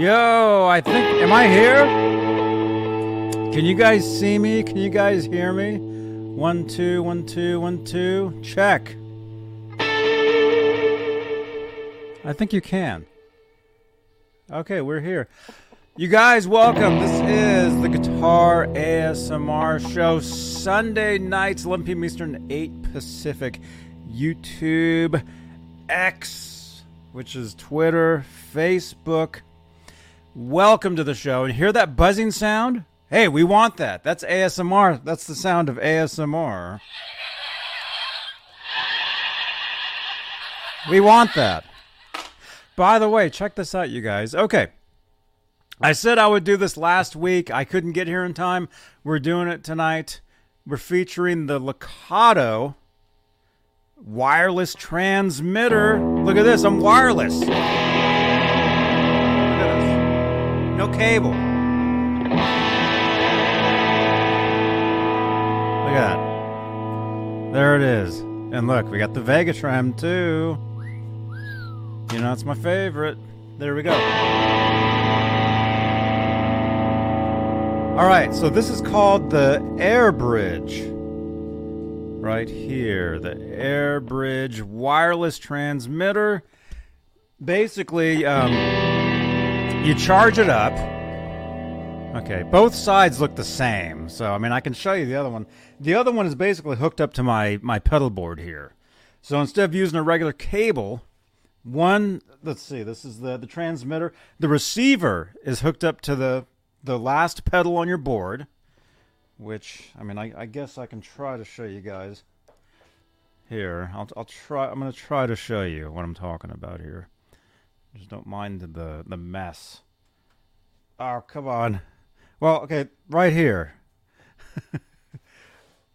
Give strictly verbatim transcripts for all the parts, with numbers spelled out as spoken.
Yo, I think, am I here? Can you guys see me? Can you guys hear me? One, two, one, two, one, two. Check. I think you can. Okay, we're here. You guys, welcome. This is the Guitar A S M R Show. Sunday nights, eleven p m Eastern, eight Pacific. YouTube, X, which is Twitter, Facebook. Welcome to the show. And hear that buzzing sound? Hey, we want that. That's A S M R. That's the sound of A S M R. We want that. By the way, check this out, you guys. Okay. I said I would do this last week. I couldn't get here in time. We're doing it tonight. We're featuring the LEKATO wireless transmitter. Look at this. I'm wireless. Look at this. No cable. Look at that. There it is. And look, we got the Vegatrem too. You know, it's my favorite. There we go. All right, so this is called the Airbridge, right here, the Airbridge wireless transmitter. Basically, um, you charge it up. Okay, both sides look the same, so I mean, I can show you the other one. The other one is basically hooked up to my, my pedal board here. So instead of using a regular cable, one, let's see, this is the, the transmitter. The receiver is hooked up to the... the last pedal on your board, which, I mean, I, I guess I can try to show you guys here. I'll, I'll try, I'm going to try to show you what I'm talking about here. Just don't mind the, the mess. Oh, come on. Well, okay, right here.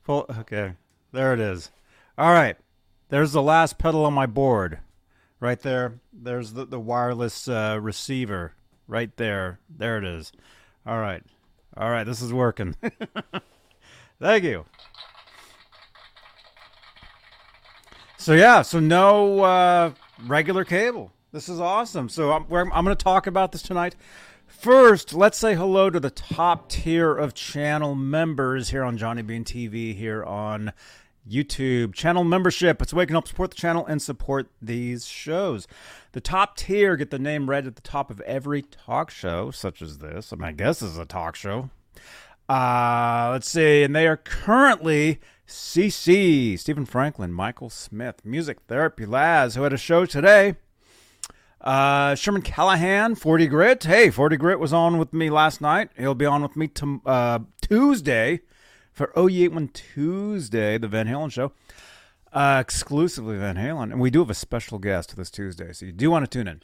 Pull, okay, there it is. All right, there's the last pedal on my board. Right there, there's the, the wireless uh, receiver. Right there. There it is. All right. All right. This is working. Thank you. So, yeah. So, no uh, regular cable. This is awesome. So, I'm, I'm going to talk about this tonight. First, let's say hello to the top tier of channel members here on Johnny Bean T V, here on YouTube. Channel membership. It's a way you can help support the channel and support these shows. The top tier get the name read at the top of every talk show, such as this. I mean, I guess this is a talk show. Uh, let's see. And they are currently C C, Stephen Franklin, Michael Smith, Music Therapy Laz, who had a show today. Uh, Sherman Callahan, forty Grit. Hey, forty Grit was on with me last night. He'll be on with me t- uh, Tuesday. For O E eighty-one Tuesday, the Van Halen show, uh, exclusively Van Halen. And we do have a special guest this Tuesday, so you do want to tune in.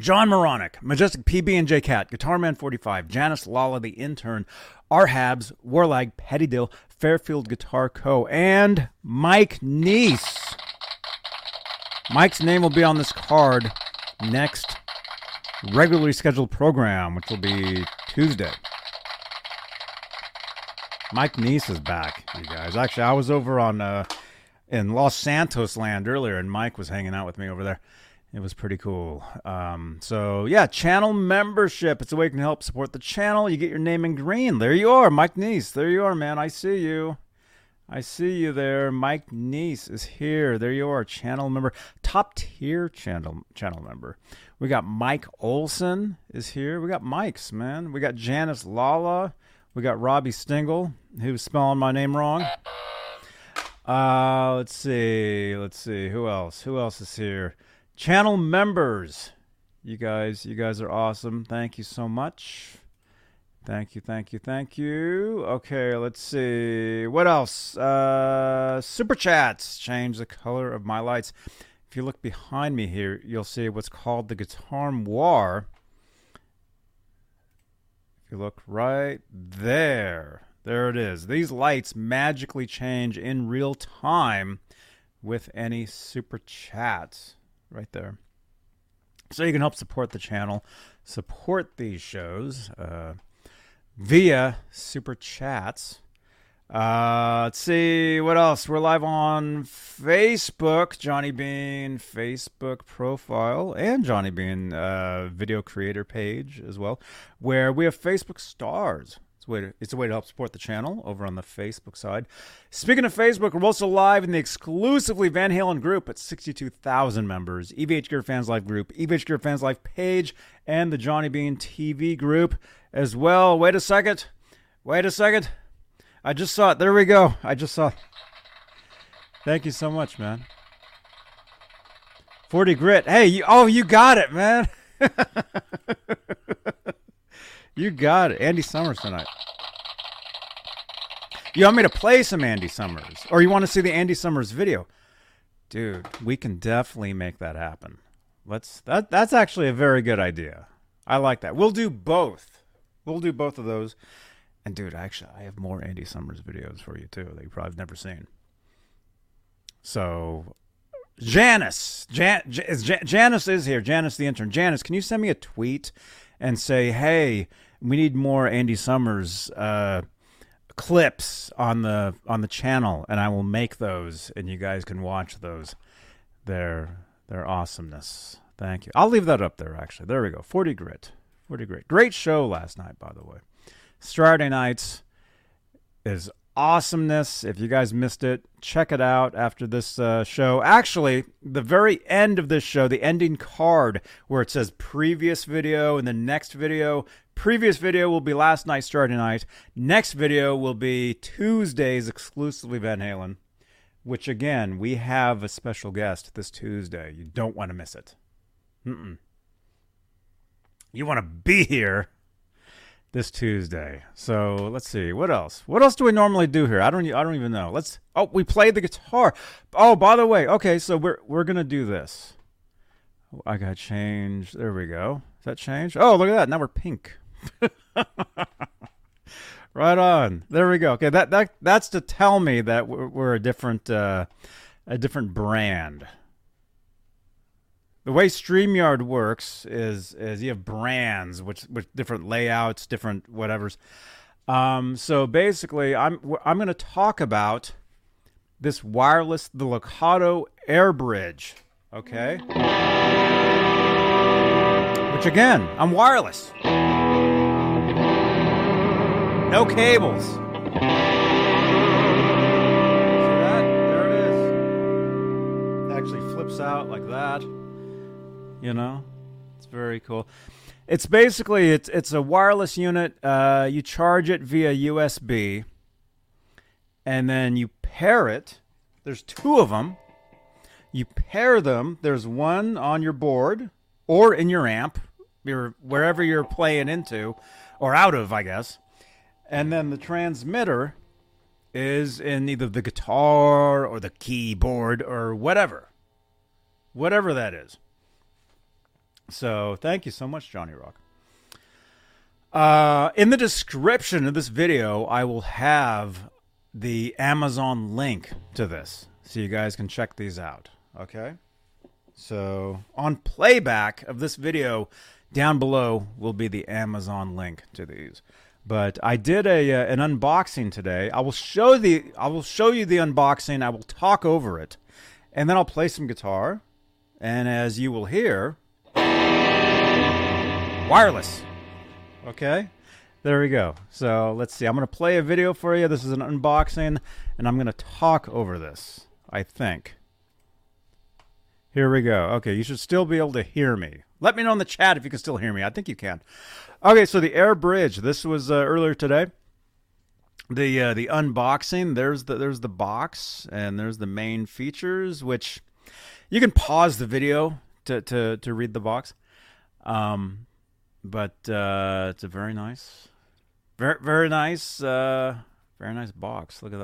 John Moronic, Majestic P B and J Cat, Guitar Man forty-five, Janice Lala the Intern, R-Habs, Warlag, Petty Dill, Fairfield Guitar Co., and Mike Neese. Mike's name will be on this card next regularly scheduled program, which will be Tuesday. Mike Neese is back, you guys. Actually, I was over on uh, in Los Santos land earlier, and Mike was hanging out with me over there. It was pretty cool. Um, so, yeah, channel membership. It's a way you can help support the channel. You get your name in green. There you are, Mike Neese. There you are, man. I see you. I see you there. Mike Neese is here. There you are, channel member. Top tier channel channel member. We got Mike Olson is here. We got Mike's, man. We got Janice Lala. We got Robbie Stingle, who's spelling my name wrong. Uh, let's see. Let's see. Who else? Who else is here? Channel members. You guys, you guys are awesome. Thank you so much. Thank you, thank you, thank you. Okay, let's see. What else? Uh, Super Chats. Change the color of my lights. If you look behind me here, you'll see what's called the Guitar Moir. You look right there. There it is. These lights magically change in real time with any super chats right there. So you can help support the channel, support these shows uh, via super chats. Uh, let's see what else. We're live on Facebook, Johnny Bean Facebook profile, and Johnny Bean uh, video creator page as well, where we have Facebook stars. It's a way to, it's a way to help support the channel over on the Facebook side. Speaking of Facebook, we're also live in the exclusively Van Halen group at sixty-two thousand members, E V H Gear Fans Live group, E V H Gear Fans Live page, and the Johnny Bean T V group as well. Wait a second. Wait a second. I just saw it. There we go. I just saw it. Thank you so much, man. forty Grit. Hey, you, oh, you got it, man. You got it. Andy Summers tonight. You want me to play some Andy Summers? Or you want to see the Andy Summers video? Dude, we can definitely make that happen. Let's. That, that's actually a very good idea. I like that. We'll do both. We'll do both of those. And dude, actually, I have more Andy Summers videos for you too that you probably have never seen. So, Janice, Jan, Jan, Janice is here. Janice, the intern. Janice, can you send me a tweet and say, "Hey, we need more Andy Summers uh, clips on the on the channel," and I will make those, and you guys can watch those. They're they're awesomeness. Thank you. I'll leave that up there. Actually, there we go. forty Grit, forty Grit. Great show last night, by the way. Saturday nights is awesomeness. If you guys missed it, check it out after this uh, show. Actually, the very end of this show, the ending card where it says previous video and the next video. Previous video will be last night's Saturday night. Next video will be Tuesday's exclusively Van Halen, which again, we have a special guest this Tuesday. You don't want to miss it. Mm-mm. You want to be here this Tuesday. So let's see what else. What else do we normally do here? I don't. I don't even know. Let's. Oh, we played the guitar. Oh, by the way. Okay, so we're we're gonna do this. Oh, I got change. There we go. Is that change? Oh, look at that. Now we're pink. Right on. There we go. Okay. That that that's to tell me that we're, we're a different uh, a different brand. The way StreamYard works is is you have brands, which with different layouts, different whatevers. Um, so basically, I'm I'm going to talk about this wireless, the LEKATO Airbridge, okay? Which again, I'm wireless, no cables. See that? There it is. It actually flips out like that. You know, it's very cool. It's basically, it's it's a wireless unit. Uh, you charge it via U S B, and then you pair it. There's two of them. You pair them. There's one on your board or in your amp, your wherever you're playing into or out of, I guess. And then the transmitter is in either the guitar or the keyboard or whatever, whatever that is. So thank you so much, Johnny Rock. Uh, in the description of this video, I will have the Amazon link to this, so you guys can check these out. Okay. So on playback of this video, down below will be the Amazon link to these. But I did a uh, an unboxing today. I will show the I will show you the unboxing. I will talk over it, and then I'll play some guitar. And as you will hear. Wireless. Okay, there we go. So let's see. I'm going to play a video for you. This is an unboxing, and I'm going to talk over this, I think. Here we go. Okay, you should still be able to hear me. Let me know in the chat if you can still hear me. I think you can. Okay, so the Airbridge. This was uh, earlier today. The uh, the unboxing. There's the there's the box, and there's the main features, which you can pause the video to to, to read the box. Um. But uh, it's a very nice, very very nice, uh, very nice box. Look at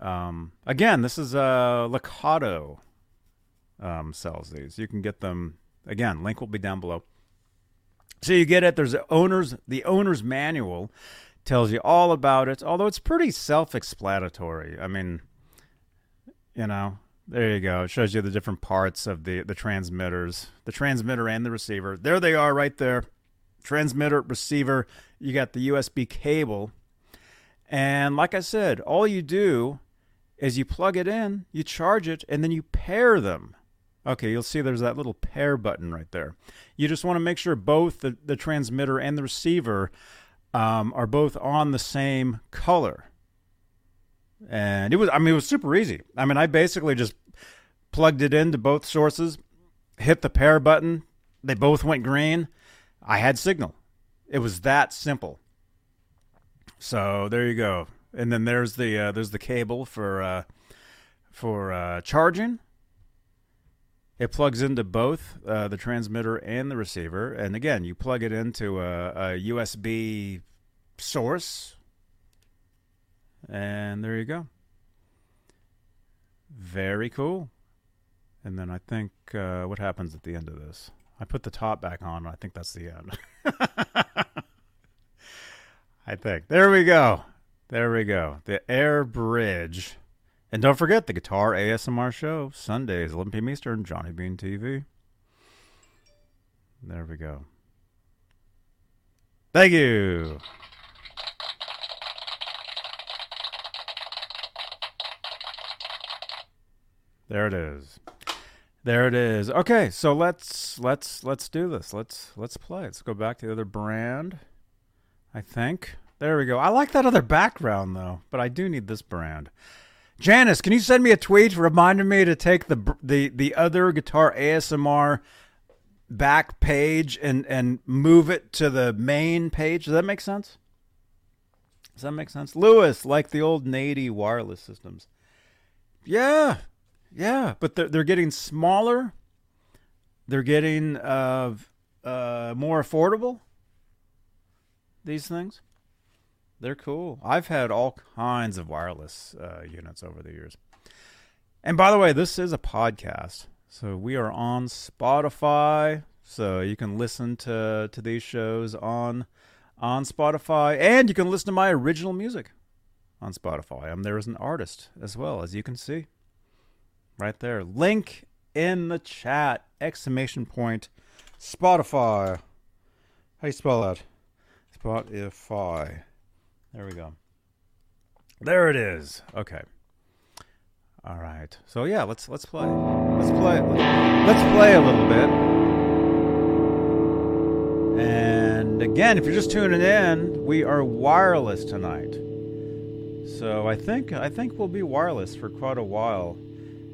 that. Um, again, this is uh, LEKATO um, sells these. You can get them again. Link will be down below. So you get it. There's the owners. The owner's manual tells you all about it. Although it's pretty self-explanatory. I mean, you know. There you go. It shows you the different parts of the, the transmitters, the transmitter and the receiver. There they are right there. Transmitter, receiver. You got the U S B cable. And like I said, all you do is you plug it in, you charge it, and then you pair them. Okay, you'll see there's that little pair button right there. You just want to make sure both the, the transmitter and the receiver um, are both on the same color. And it was, I mean, it was super easy. I mean, I basically just plugged it into both sources, hit the pair button. They both went green. I had signal. It was that simple. So there you go. And then there's the uh, there's the cable for uh, for uh, charging. It plugs into both uh, the transmitter and the receiver. And again, you plug it into a, a U S B source. And there you go. Very cool. And then I think, uh, what happens at the end of this? I put the top back on. I think that's the end. I think. There we go. There we go. The Airbridge. And don't forget the Guitar A S M R show, Sundays, eleven p.m. Eastern, Johnny Bean T V. There we go. Thank you. There it is. There it is. Okay, so let's let's let's do this. Let's let's play. Let's go back to the other brand, I think. There we go. I like that other background though, but I do need this brand. Janice, can you send me a tweet reminding me to take the the the other Guitar A S M R back page and, and move it to the main page? Does that make sense? Does that make sense? Lewis, like the old Nady wireless systems. Yeah, yeah, but they're, they're getting smaller. They're getting uh, uh, more affordable, these things. They're cool. I've had all kinds of wireless uh, units over the years. And by the way, this is a podcast. So we are on Spotify. So you can listen to, to these shows on on Spotify. And you can listen to my original music on Spotify. I'm there as an artist as well, as you can see. Right there. Link in the chat. Exclamation point. Spotify. How do you spell that? Spotify. There we go. There it is. Okay. All right. So yeah, let's let's play. Let's play. Let's play a little bit. And again, if you're just tuning in, we are wireless tonight. So I think I think we'll be wireless for quite a while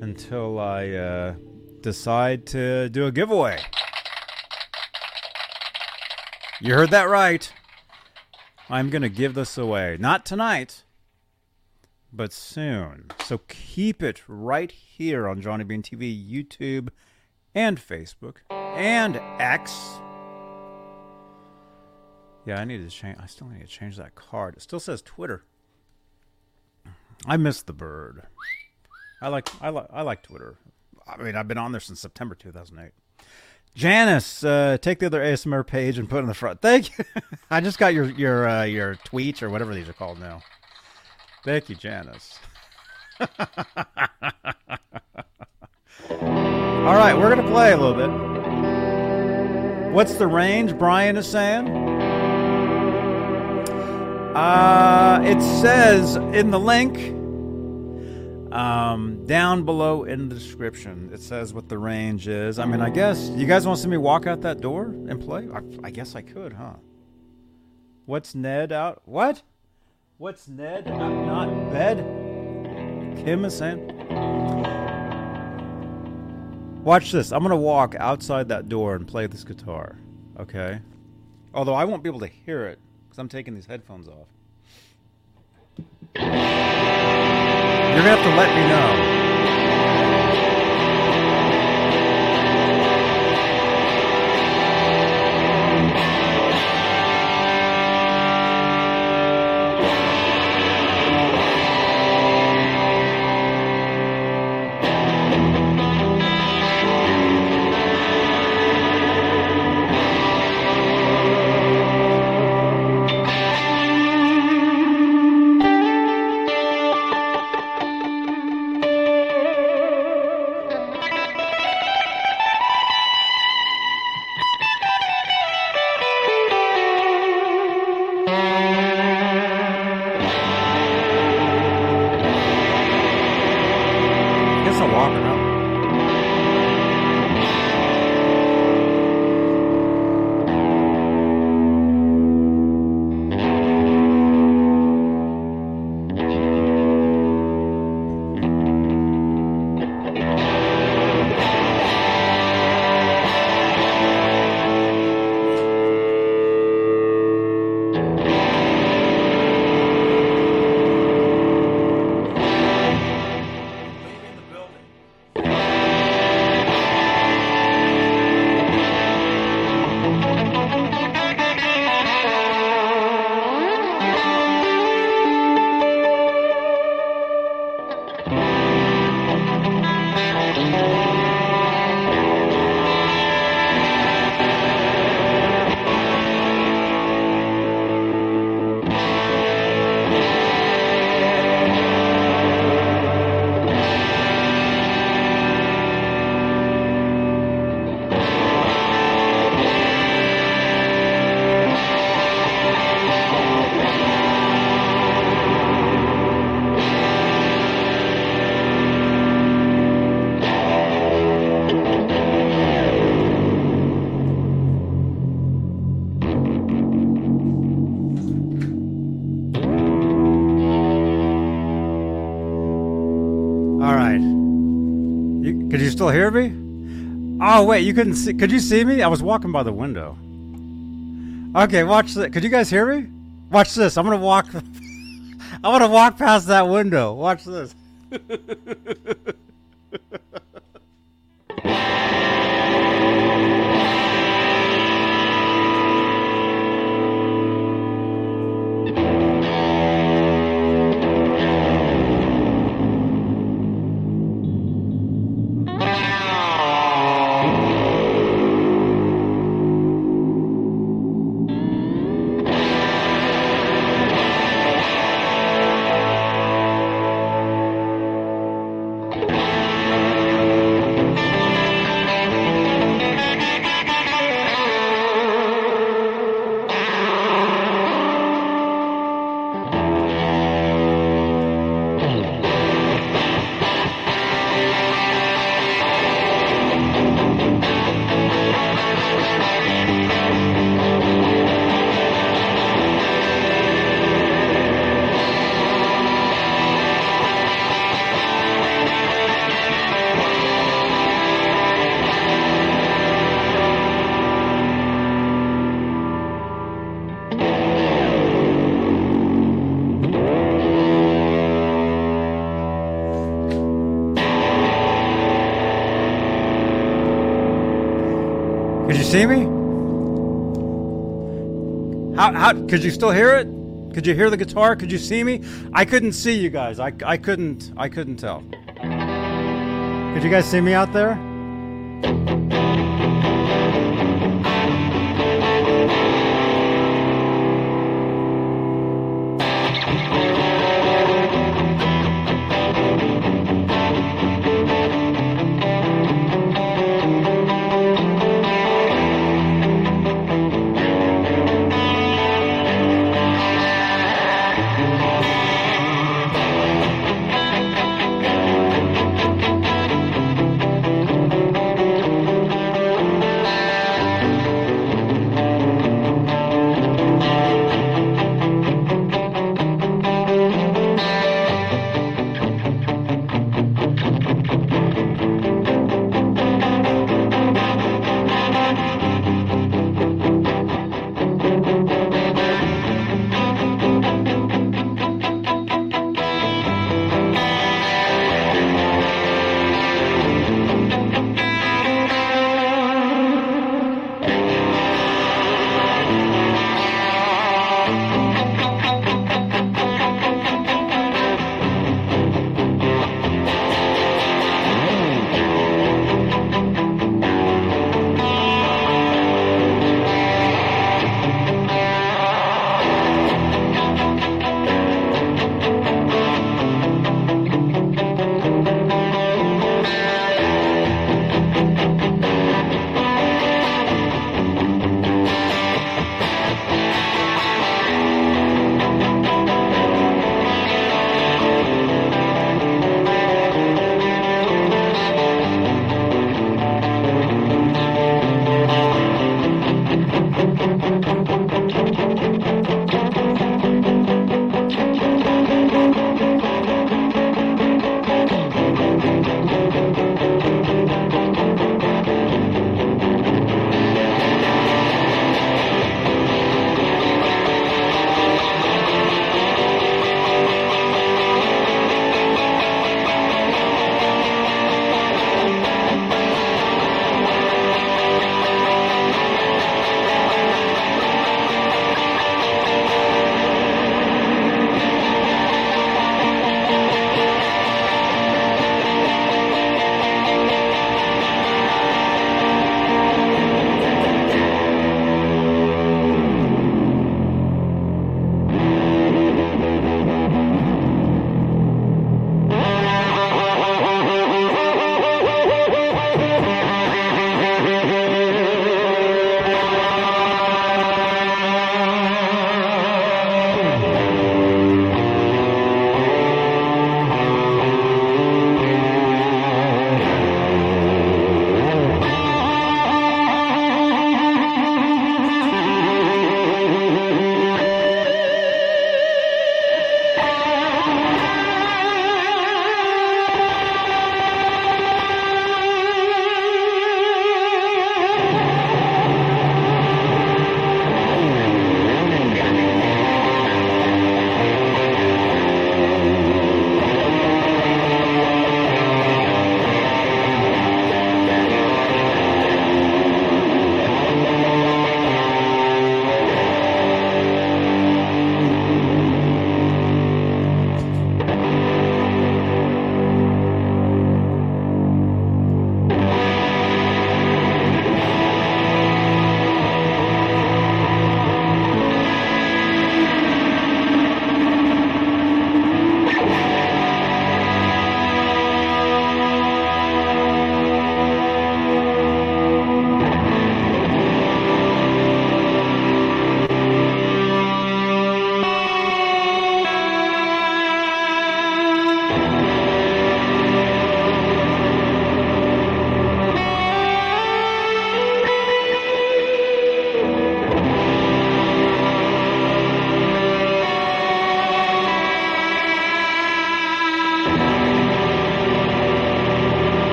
until I uh, decide to do a giveaway. You heard that right. I'm going to give this away. Not tonight, but soon. So keep it right here on Johnny Bean T V, YouTube, and Facebook, and X. Yeah, I need to change. I still need to change that card. It still says Twitter. I miss the bird. I like I like I like Twitter. I mean, I've been on there since September two thousand eight. Janice, uh, take the other A S M R page and put it in the front. Thank you. I just got your your uh, your tweets or whatever these are called now. Thank you, Janice. All right, we're going to play a little bit. What's the range, Brian is saying? Uh, it says in the link Um, down below in the description, it says what the range is. I mean, I guess you guys want to see me walk out that door and play? I, I guess I could, huh? What's Ned out? What? What's Ned? I'm not in bed. Kim is saying. Watch this. I'm going to walk outside that door and play this guitar. Okay. Although I won't be able to hear it because I'm taking these headphones off. You're going to have to let me know. still hear me? Oh wait, you couldn't see. Could you see me? I was walking by the window. Okay, watch this. Could you guys hear me? Watch this. I'm gonna walk. I'm gonna walk past that window. Watch this. See me? How, how could you still hear it? Could you hear the guitar? Could you see me? I couldn't see you guys. I, I couldn't I couldn't tell. Could you guys see me out there?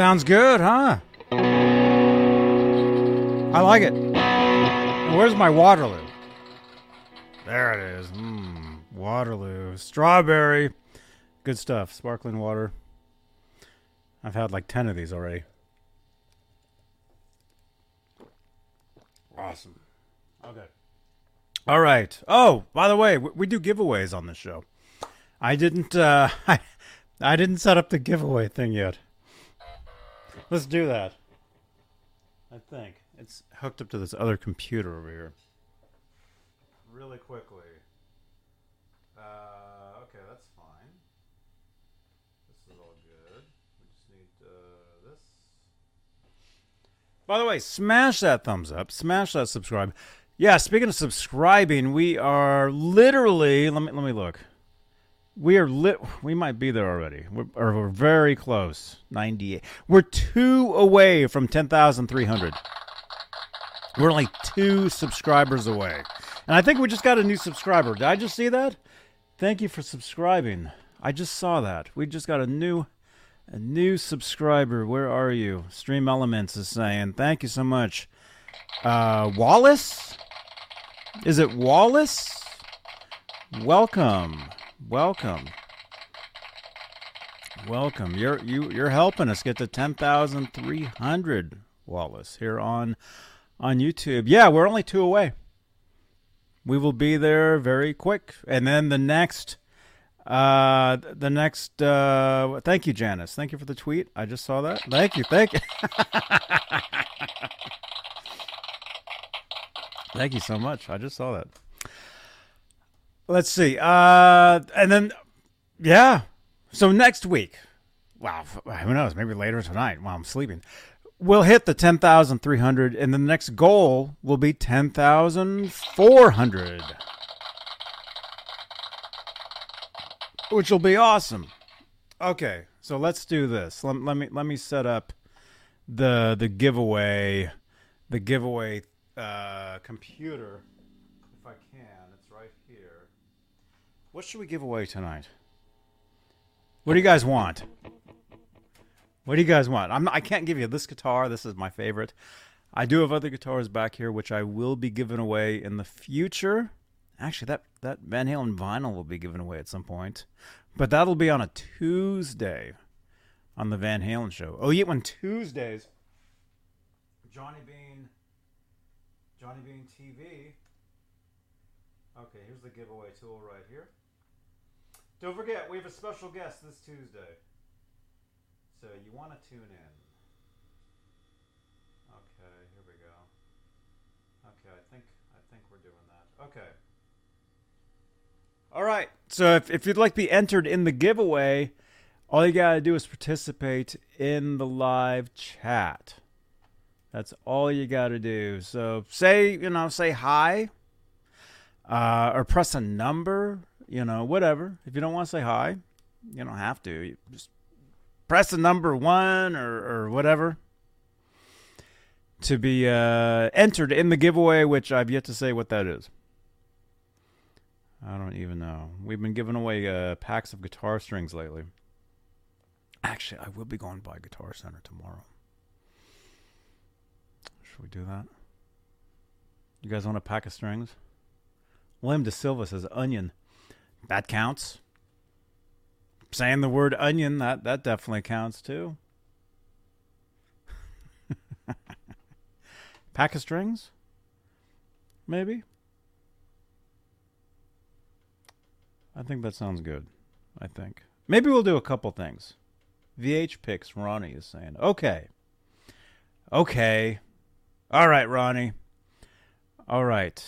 Sounds good, huh? I like it. Where's my Waterloo? There it is. Mmm, Waterloo. Strawberry. Good stuff. Sparkling water. I've had like ten of these already. Awesome. Okay. All right. Oh, by the way, we do giveaways on this show. I didn't uh, I, I didn't set up the giveaway thing yet. Let's do that. I think. It's hooked up to this other computer over here. Really quickly. Uh, okay, that's fine. This is all good. We just need uh, this. By the way, smash that thumbs up. Smash that subscribe. Yeah, speaking of subscribing, we are literally... Let me let me look. We are lit. We might be there already. We're, or we're very close. ninety-eight. We're two away from ten thousand three hundred. We're only two subscribers away. And I think we just got a new subscriber. Did I just see that? Thank you for subscribing. I just saw that. We just got a new a new subscriber. Where are you? Stream Elements is saying, thank you so much. Uh, Wallace? Is it Wallace? Welcome. Welcome. Welcome. You're you you're helping us get to ten thousand three hundred, Wallace, here on on YouTube. Yeah, we're only two away. We will be there very quick. And then the next, uh, the next, uh, thank you, Janice. Thank you for the tweet. I just saw that. Thank you. Thank you. Thank you so much. I just saw that. Let's see. Uh, and then, yeah. So next week, wow, who knows? Maybe later tonight while I'm sleeping. We'll hit the ten thousand three hundred, and the next goal will be ten thousand four hundred, which will be awesome. Okay, so let's do this. Let, let me let me set up the the giveaway, the giveaway uh, computer, if I can. It's right here. What should we give away tonight? What do you guys want? What do you guys want? I'm not, I can't give you this guitar. This is my favorite. I do have other guitars back here, which I will be giving away in the future. Actually, that, that Van Halen vinyl will be given away at some point. But that'll be on a Tuesday on the Van Halen show. Oh, yeah, on Tuesdays, Johnny Bean, Johnny Bean T V. Okay, here's the giveaway tool right here. Don't forget, we have a special guest this Tuesday. So you want to tune in. Okay, here we go. Okay, I think I think we're doing that. Okay. All right. So if, if you'd like to be entered in the giveaway, all you got to do is participate in the live chat. That's all you got to do. So say, you know, say hi. Uh, or press a number, you know, whatever. If you don't want to say hi, you don't have to. You just press the number one or, or whatever to be uh, entered in the giveaway, which I've yet to say what that is. I don't even know. We've been giving away uh, packs of guitar strings lately. Actually, I will be going by Guitar Center tomorrow. Should we do that? You guys want a pack of strings? William De Silva says onion. That counts. Saying the word onion, that, that definitely counts too. Pack of strings? Maybe? I think that sounds good. I think. Maybe we'll do a couple things. V H picks, Ronnie is saying. Okay. Okay. All right, Ronnie. All right.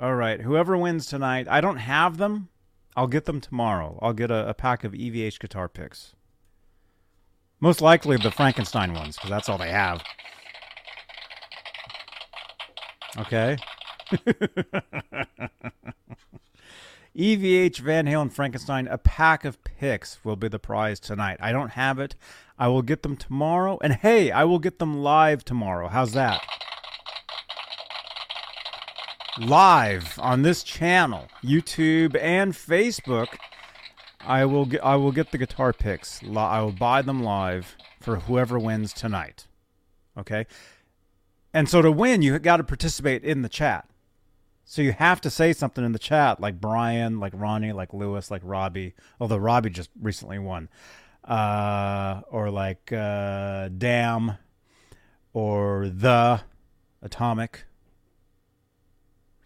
All right. Whoever wins tonight, I don't have them. I'll get them tomorrow. I'll get a, a pack of E V H guitar picks. Most likely the Frankenstein ones, because that's all they have. Okay. E V H, Van Halen, Frankenstein, a pack of picks will be the prize tonight. I don't have it. I will get them tomorrow. And hey, I will get them live tomorrow. How's that? Live on this channel, YouTube and Facebook. I will get, I will get the guitar picks. I will buy them live for whoever wins tonight. Okay? And so to win, you got to participate in the chat. So you have to say something in the chat, like Brian, like Ronnie, like Lewis, like Robbie. Although Robbie just recently won. Uh, or like uh, Damn. Or The Atomic.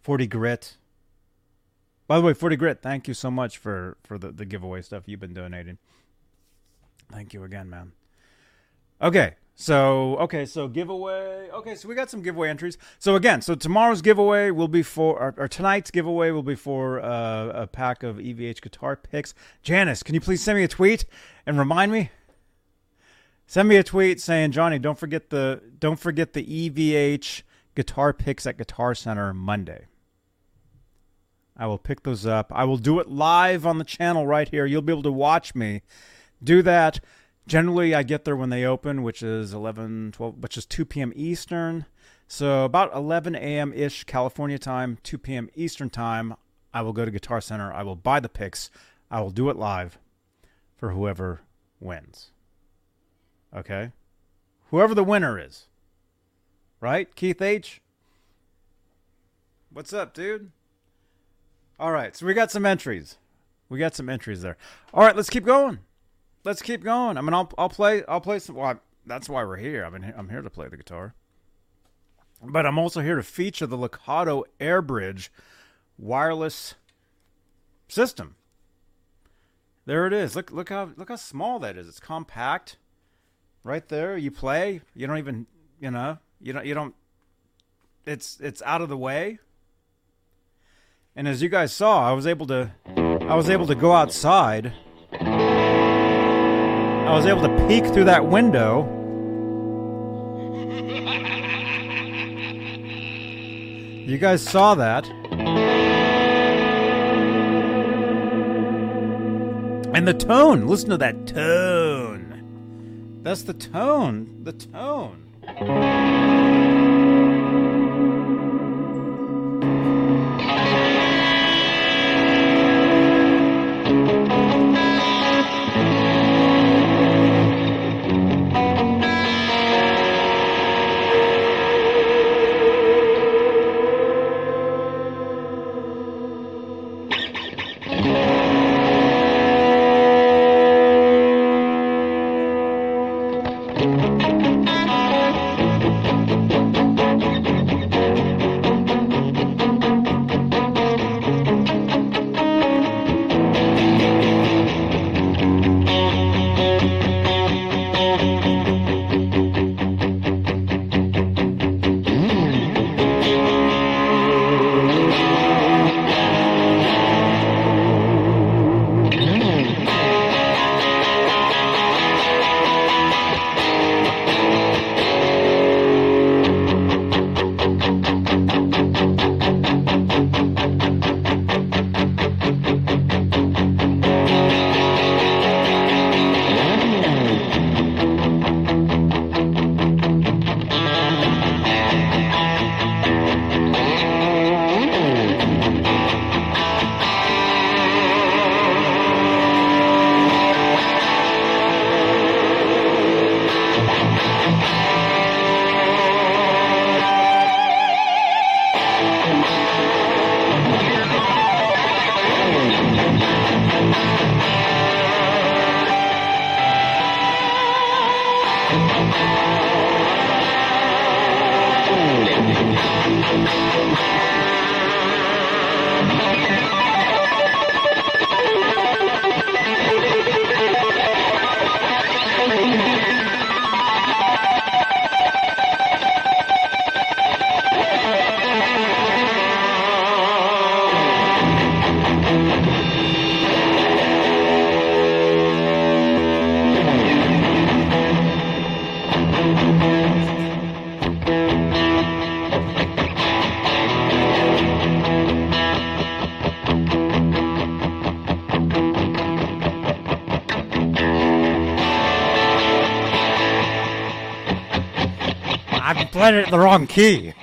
forty Grit. By the way, forty Grit, thank you so much for, for the, the giveaway stuff you've been donating. Thank you again, man. Okay, so okay, so giveaway. Okay, so we got some giveaway entries. So again, so tomorrow's giveaway will be for, or, or tonight's giveaway will be for uh, a pack of E V H guitar picks. Janice, can you please send me a tweet and remind me? Send me a tweet saying, Johnny, don't forget the don't forget the E V H guitar picks at Guitar Center Monday. I will pick those up. I will do it live on the channel right here. You'll be able to watch me do that. Generally, I get there when they open, which is eleven, twelve, which is two p.m. Eastern. So about eleven a.m.-ish California time, two p.m. Eastern time, I will go to Guitar Center. I will buy the picks. I will do it live for whoever wins. Okay? Whoever the winner is. Right? Keith H? What's up, dude? All right, so we got some entries. We got some entries there. All right, let's keep going. Let's keep going. I mean, I'll I'll play I'll play some. Well, I, that's why we're here. I mean, I'm here to play the guitar, but I'm also here to feature the LEKATO Airbridge wireless system. There it is. Look look how look how small that is. It's compact. Right there, you play. You don't even you know you don't you don't. It's it's out of the way. And as you guys saw, I was able to, I was able to go outside. I was able to peek through that window. You guys saw that. And the tone, listen to that tone. That's the tone, the tone. I played it at the wrong key.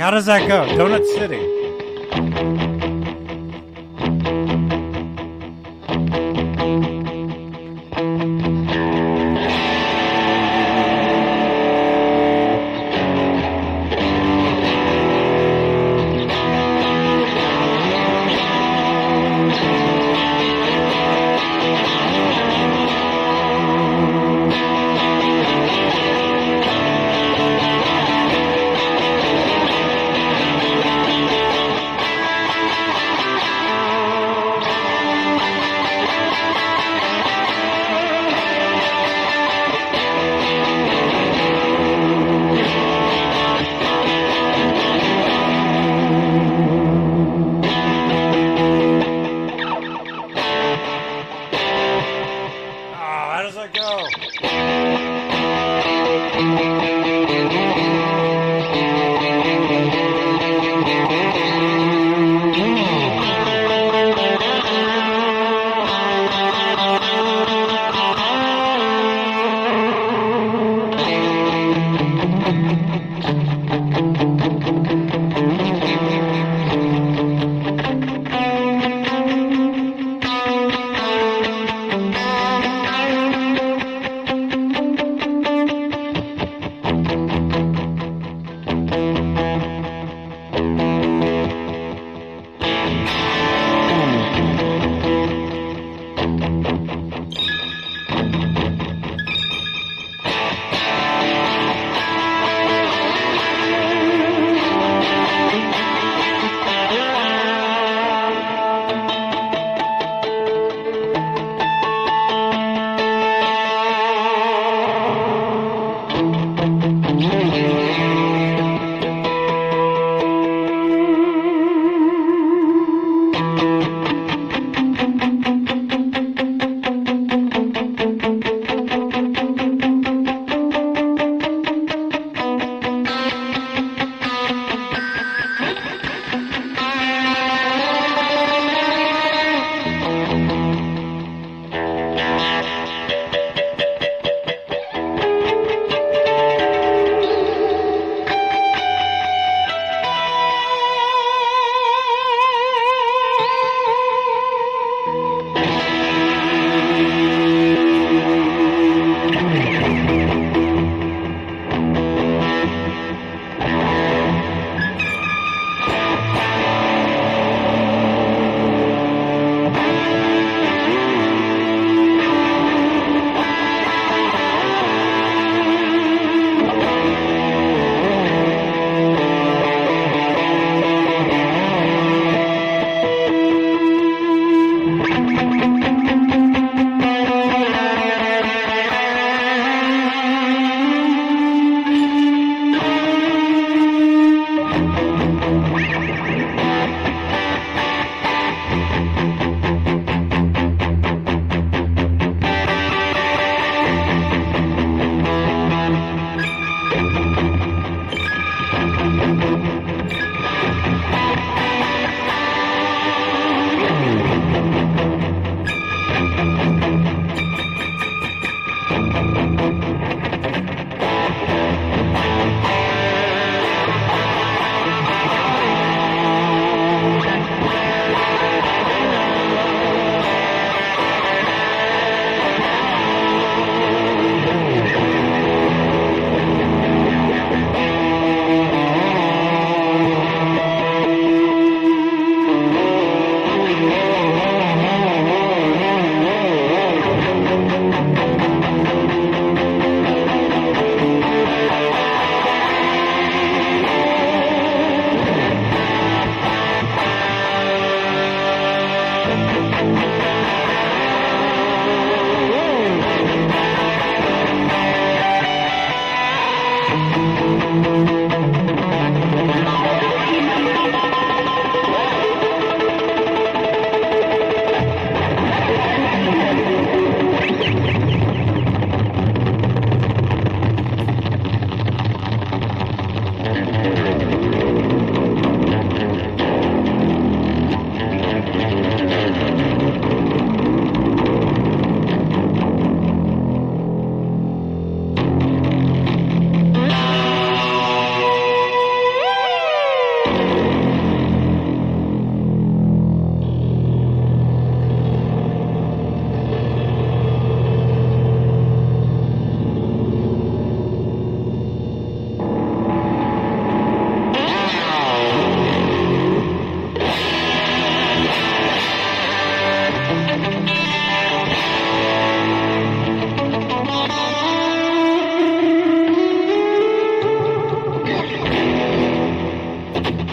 How does that go? Donut City.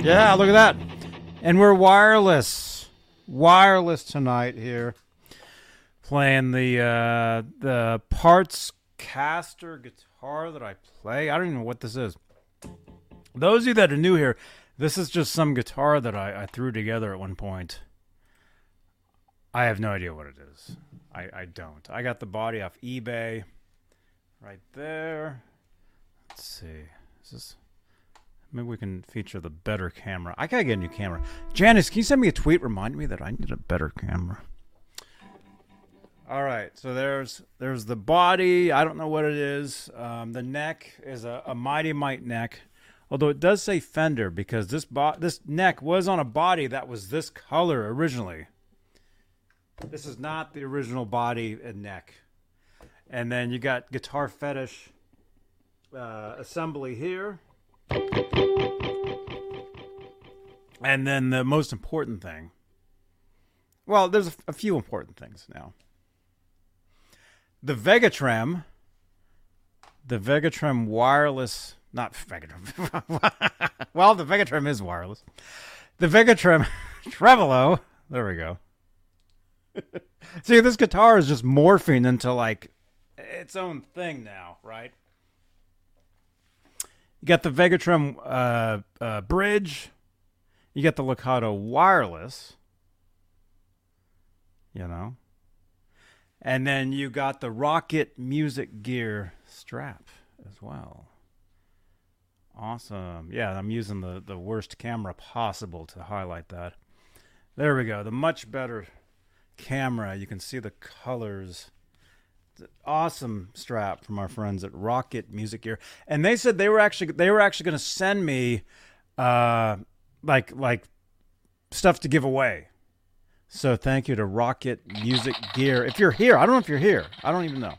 Yeah, look at that. And we're wireless. Wireless tonight here. Playing the uh, the parts caster guitar that I play. I don't even know what this is. Those of you that are new here, this is just some guitar that I, I threw together at one point. I have no idea what it is. I, I don't. I got the body off eBay. Right there. Let's see. Is this... Maybe we can feature the better camera. I gotta get a new camera. Janice, can you send me a tweet? Remind me that I need a better camera. All right. So there's there's the body. I don't know what it is. Um, the neck is a, a Mighty Mite neck. Although it does say Fender because this bo- this neck was on a body that was this color originally. This is not the original body and neck. And then you got Guitar Fetish uh, assembly here. And then the most important thing. Well, there's a, f- a few important things now. The Vegatrem. The Vegatrem wireless. Not Vegatrem. Well, the Vegatrem is wireless. The Vegatrem Tremolo. There we go. See, this guitar is just morphing into like its own thing now, right? You got the Vegatrem uh, uh, bridge. You got the LEKATO wireless. You know? And then you got the Rocket Music Gear strap as well. Awesome. Yeah, I'm using the, the worst camera possible to highlight that. There we go. The much better camera. You can see the colors. Awesome strap from our friends at Rocket Music Gear, and they said they were actually they were actually going to send me uh, like like stuff to give away. So thank you to Rocket Music Gear. If you're here, I don't know if you're here. I don't even know.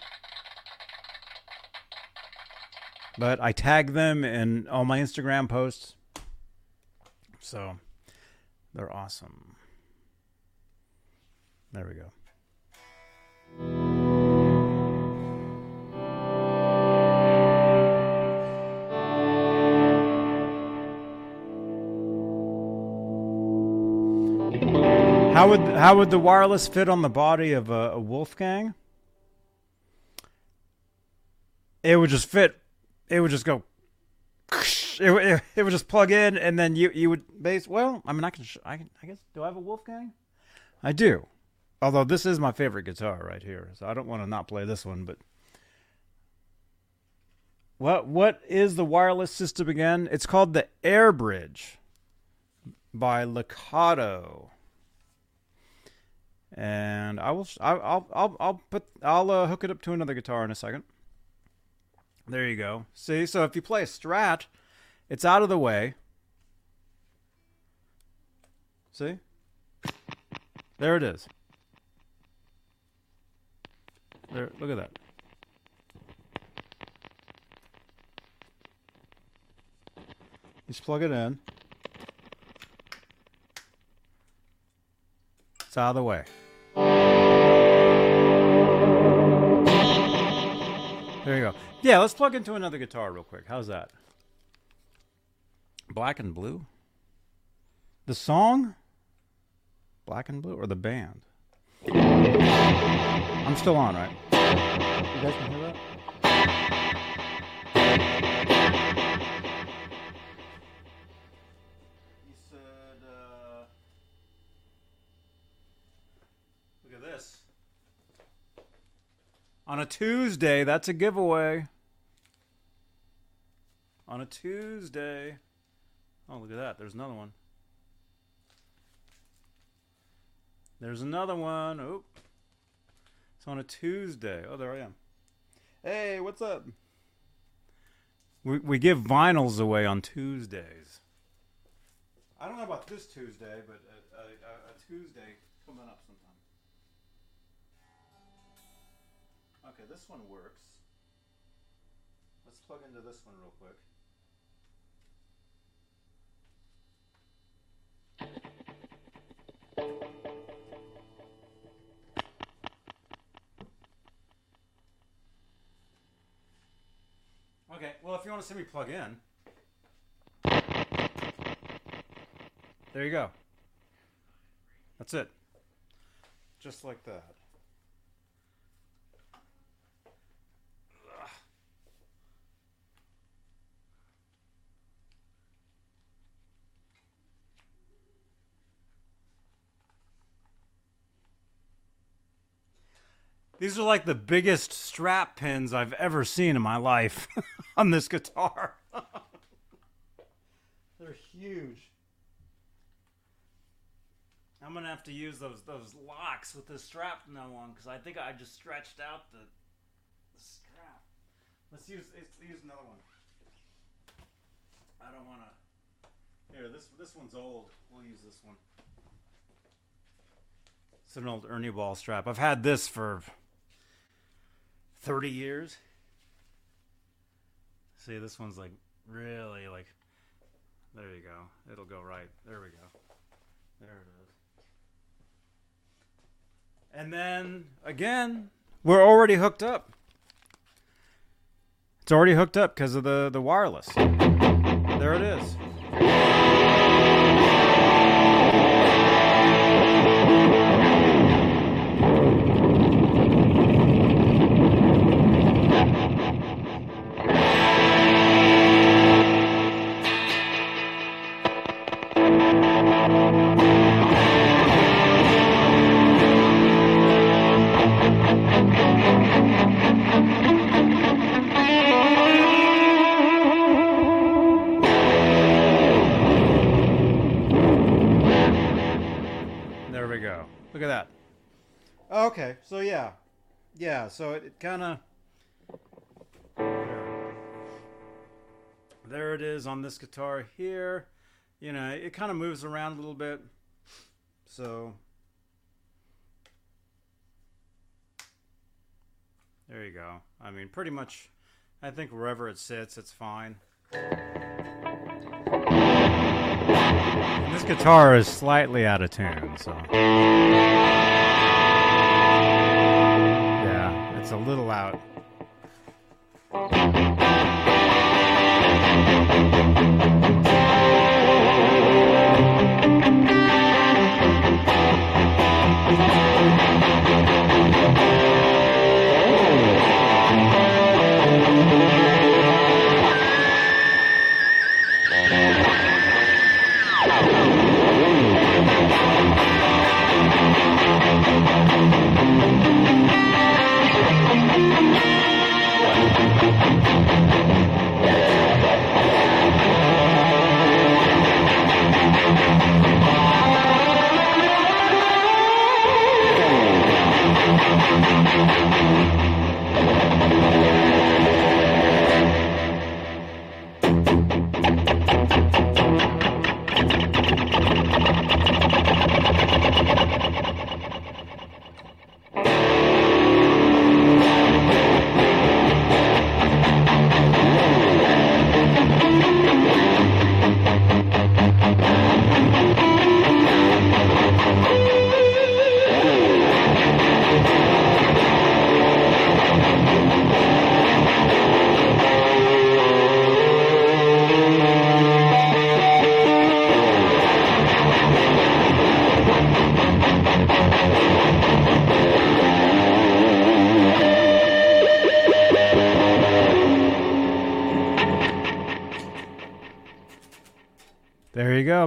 But I tag them in all my Instagram posts, so they're awesome. There we go. How would how would the wireless fit on the body of a, a Wolfgang? It would just fit. It would just go. It, it, it would just plug in, and then you, you would base. Well, I mean, I can, I can. I guess. Do I have a Wolfgang? I do. Although this is my favorite guitar right here, so I don't want to not play this one. But what what is the wireless system again? It's called the Airbridge by LEKATO. And I will, I'll, I'll, I'll put, I'll uh, hook it up to another guitar in a second. There you go. See, so if you play a Strat, it's out of the way. See? There it is. There, look at that. Just plug it in. It's out of the way. There you go. Yeah, let's plug into another guitar real quick. How's that? Black and Blue? The song? Black and Blue? Or the band? I'm still on, right? You guys can hear that? He said, uh... look at this. On a Tuesday, that's a giveaway. On a Tuesday. Oh, look at that. There's another one. There's another one. Oh. It's on a Tuesday. Oh, there I am. Hey, what's up? We we give vinyls away on Tuesdays. I don't know about this Tuesday, but a, a, a Tuesday coming up sometime. Okay, this one works. Let's plug into this one real quick. Okay, well, if you want to see me plug in, There you go. That's it. Just like that. These are like the biggest strap pins I've ever seen in my life on this guitar. They're huge. I'm gonna have to use those those locks with the strap from now on because I think I just stretched out the, the strap. Let's use let's use another one. I don't wanna. Here, this this one's old. We'll use this one. It's an old Ernie Ball strap. I've had this for thirty years. See, this one's like really like. There you go. It'll go right. There we go. There it is. And then again, we're already hooked up. It's already hooked up because of the, the wireless. There it is. Look at that. Oh, okay, so yeah. Yeah, so it, it kind of... There it is on this guitar here. You know, it kind of moves around a little bit. So... There you go. I mean, pretty much, I think wherever it sits, it's fine. And this guitar is slightly out of tune, so... Yeah, it's a little out.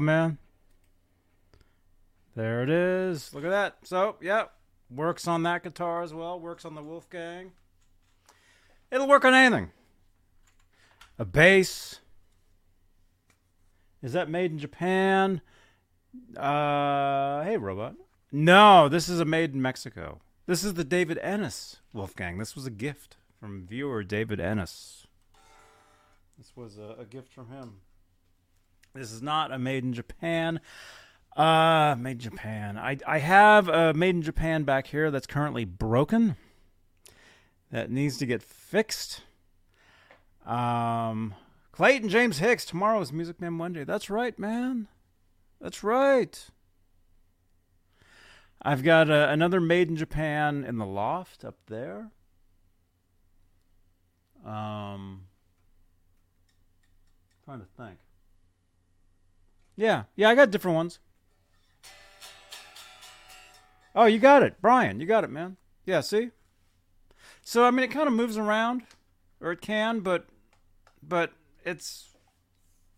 Man, there it is. Look at that. So yeah, works on that guitar as well, works on the Wolfgang. It'll work on anything. A bass, is that made in Japan? Uh hey robot, no, this is a made in Mexico. This is the David Ennis Wolfgang. This was a gift from viewer David Ennis. This was a, a gift from him. This is not a made in Japan. Uh, made in Japan. I, I have a made in Japan back here that's currently broken. That needs to get fixed. Um, Clayton James Hicks. Tomorrow is Music Man Monday. That's right, man. That's right. I've got a, another made in Japan in the loft up there. Um, trying to think. Yeah. Yeah, I got different ones. Oh, you got it. Brian, you got it, man. Yeah, see? So, I mean, it kind of moves around. Or it can, but... But it's...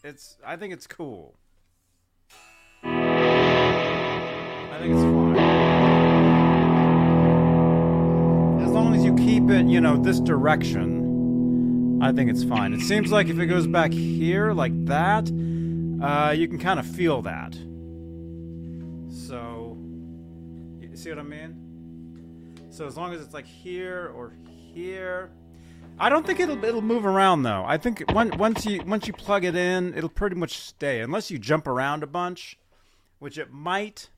It's... I think it's cool. I think it's fine. As long as you keep it, you know, this direction, I think it's fine. It seems like if it goes back here, like that, uh, you can kind of feel that. So... You see what I mean? So as long as it's like here or here... I don't think it'll it'll move around though. I think when, once you once you plug it in, it'll pretty much stay unless you jump around a bunch, which it might.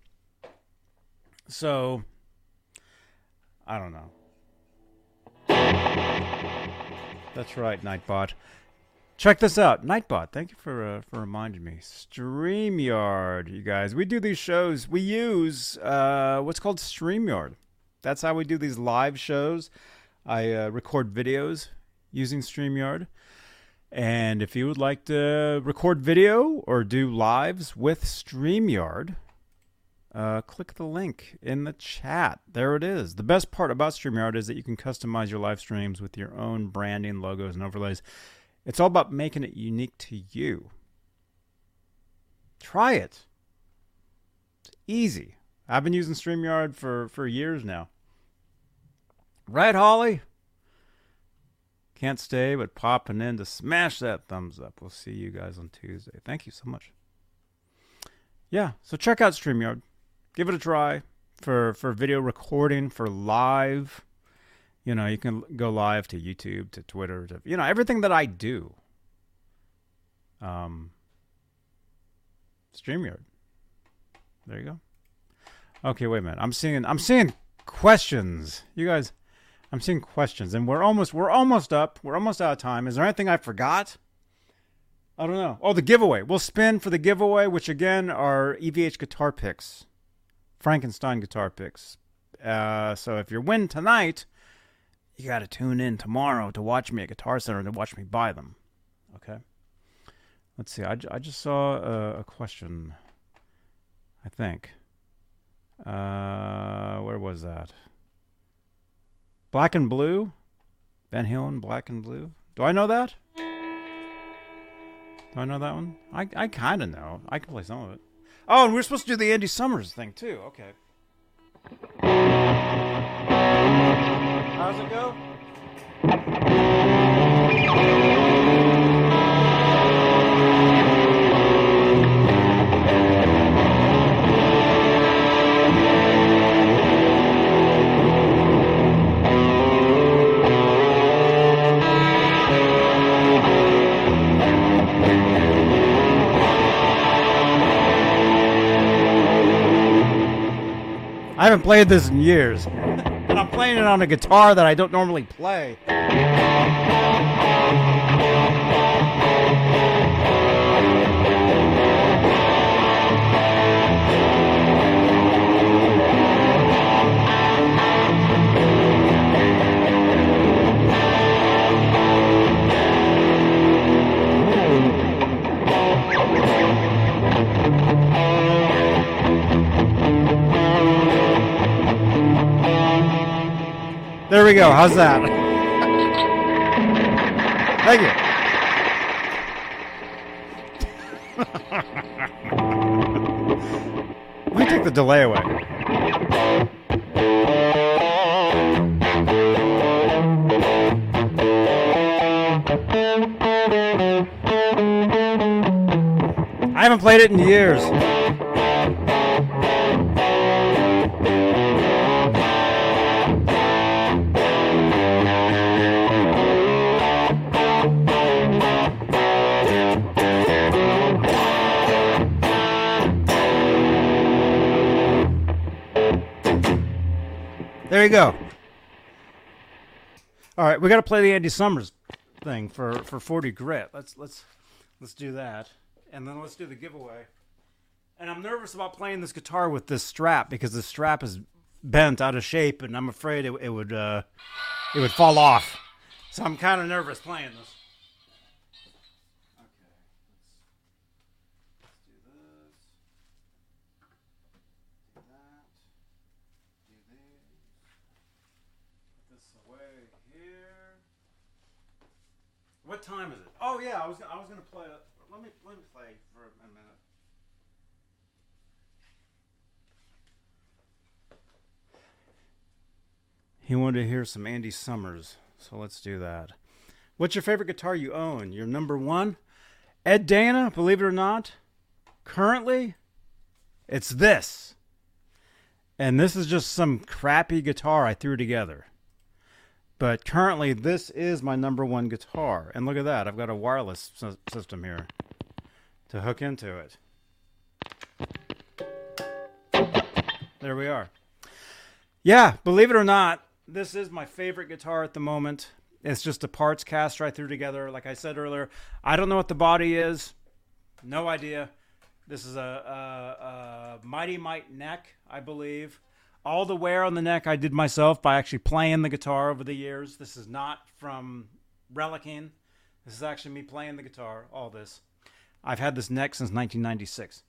So I don't know. That's right, Nightbot. Check this out, Nightbot. Thank you for uh, for reminding me. StreamYard, you guys. We do these shows. We use uh, what's called StreamYard. That's how we do these live shows. I uh, record videos using StreamYard, and if you would like to record video or do lives with StreamYard, uh, click the link in the chat. There it is. The best part about StreamYard is that you can customize your live streams with your own branding, logos, and overlays. It's all about making it unique to you. Try it. It's easy. I've been using StreamYard for, for years now. Right, Holly? Can't stay, but popping in to smash that thumbs up. We'll see you guys on Tuesday. Thank you so much. Yeah, so check out StreamYard. Give it a try for, for video recording, for live. You know, you can go live to YouTube, to Twitter, to, you know, everything that I do. Um, StreamYard. There you go. Okay, wait a minute. I'm seeing, I'm seeing questions. You guys... I'm seeing questions, and we're almost we're almost up. We're almost out of time. Is there anything I forgot? I don't know. Oh, the giveaway. We'll spin for the giveaway, which again are E V H guitar picks, Frankenstein guitar picks. Uh, so if you win tonight, you got to tune in tomorrow to watch me at Guitar Center and to watch me buy them. Okay. Let's see. I, I just saw a, a question. I think. Uh, where was that? Black and Blue? Van Halen, Black and Blue? Do I know that? Do I know that one? I, I kind of know. I can play some of it. Oh, and we're supposed to do the Andy Summers thing, too. Okay. How's it go? I haven't played this in years, and I'm playing it on a guitar that I don't normally play. There we go. How's that? Thank you. Let me take the delay away. I haven't played it in years. There you go. All right, we got to play the Andy Summers thing for, for forty grit. Let's let's let's do that, and then let's do the giveaway. And I'm nervous about playing this guitar with this strap because the strap is bent out of shape, and I'm afraid it, it would uh, it would fall off. So I'm kind of nervous playing this. Okay, let's, let's do this. this away here. What time is it? Oh yeah, I was I was gonna play. Let me let me play for a minute. He wanted to hear some Andy Summers, so let's do that. What's your favorite guitar you own? Your number one? Ed Dana, believe it or not, currently, it's this. And this is just some crappy guitar I threw together. But currently, this is my number one guitar. And look at that, I've got a wireless system here to hook into it. There we are. Yeah, believe it or not, this is my favorite guitar at the moment. It's just a parts caster I threw together. Like I said earlier, I don't know what the body is. No idea. This is a, a, a Mighty Mite neck, I believe. All the wear on the neck I did myself by actually playing the guitar over the years. This is not from relicking. This is actually me playing the guitar, all this. I've had this neck since nineteen ninety-six.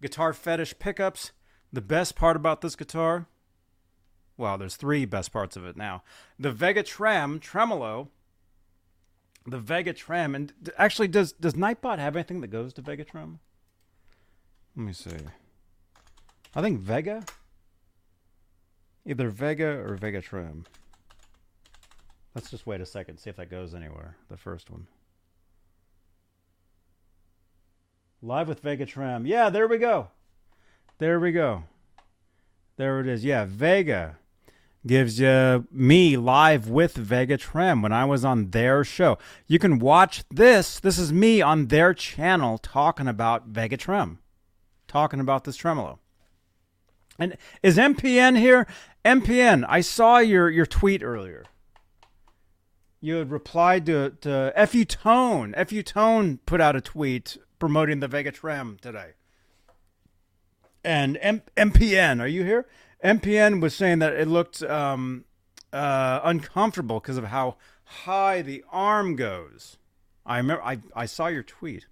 Guitar Fetish pickups. The best part about this guitar... Well, there's three best parts of it now. The Vegatrem tremolo. The Vegatrem. And actually, does does Nightbot have anything that goes to Vegatrem? Let me see. I think Vega. Either Vega or Vegatrem. Let's just wait a second, see if that goes anywhere. The first one. Live with Vegatrem. Yeah, there we go. There we go. There it is. Yeah, Vega. Gives you me live with Vegatrem when I was on their show. You can watch this. This is me on their channel talking about Vegatrem, talking about this tremolo. And is M P N here? M P N, I saw your, your tweet earlier. You had replied to, to Fu Tone. Fu Tone put out a tweet promoting the Vegatrem today. And M- MPN, are you here? M P N was saying that it looked um, uh, uncomfortable because of how high the arm goes. I remember. I, I saw your tweet.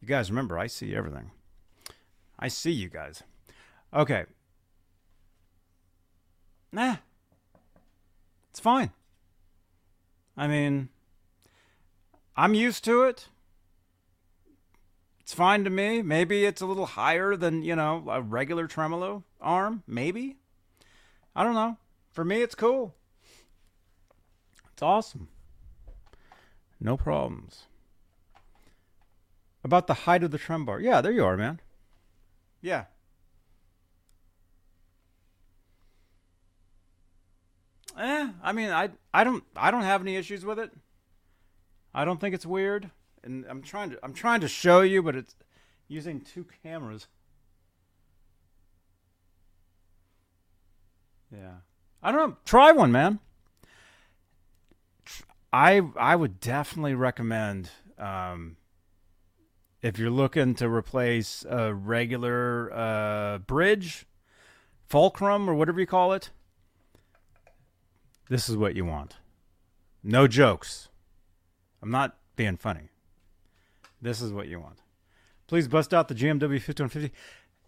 You guys remember, I see everything. I see you guys. Okay. Nah. It's fine. I mean, I'm used to it. It's fine to me. Maybe it's a little higher than, you know, a regular tremolo arm. Maybe. I don't know. For me, it's cool. It's awesome. No problems. About the height of the trem bar. Yeah, there you are, man. Yeah. Eh, I mean, I I don't I don't have any issues with it. I don't think it's weird. And I'm trying to I'm trying to show you, but it's using two cameras. Yeah, I don't know. Try one, man. I I would definitely recommend um, if you're looking to replace a regular uh, bridge, fulcrum, or whatever you call it. This is what you want. No jokes. I'm not being funny. This is what you want. Please bust out the G M W fifty-one fifty.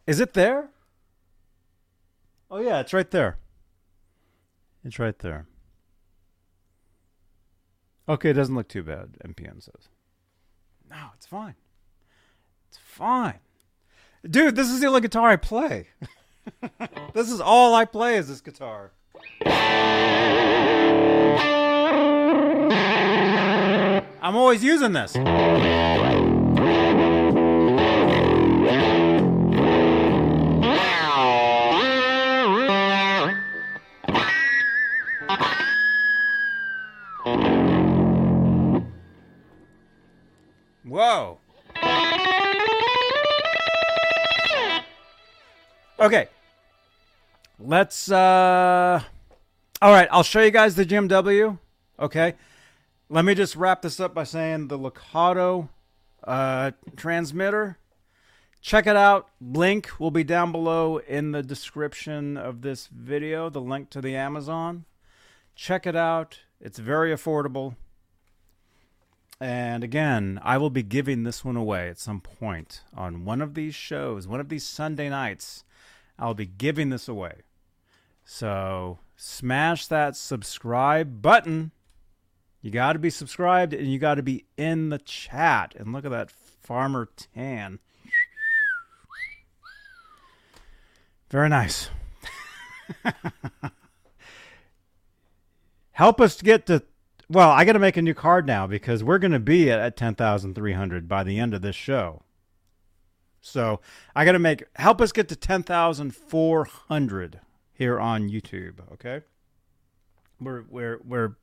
Is it there? Oh, yeah, it's right there. It's right there. Okay, it doesn't look too bad, M P N says. No, it's fine. It's fine. Dude, this is the only guitar I play. This is all I play is this guitar. I'm always using this. Whoa. Okay. Let's, uh, all right, I'll show you guys the G M W. Okay. Let me just wrap this up by saying the LEKATO uh, transmitter. Check it out. Link will be down below in the description of this video, the link to the Amazon. Check it out. It's very affordable. And again, I will be giving this one away at some point on one of these shows, one of these Sunday nights. I'll be giving this away. So smash that subscribe button. You got to be subscribed and you got to be in the chat. And look at that farmer tan. Very nice. Help us get to, well, I got to make a new card now because we're going to be at, at ten thousand three hundred by the end of this show. So I got to make, help us get to ten thousand four hundred here on YouTube. Okay. We're, we're, we're,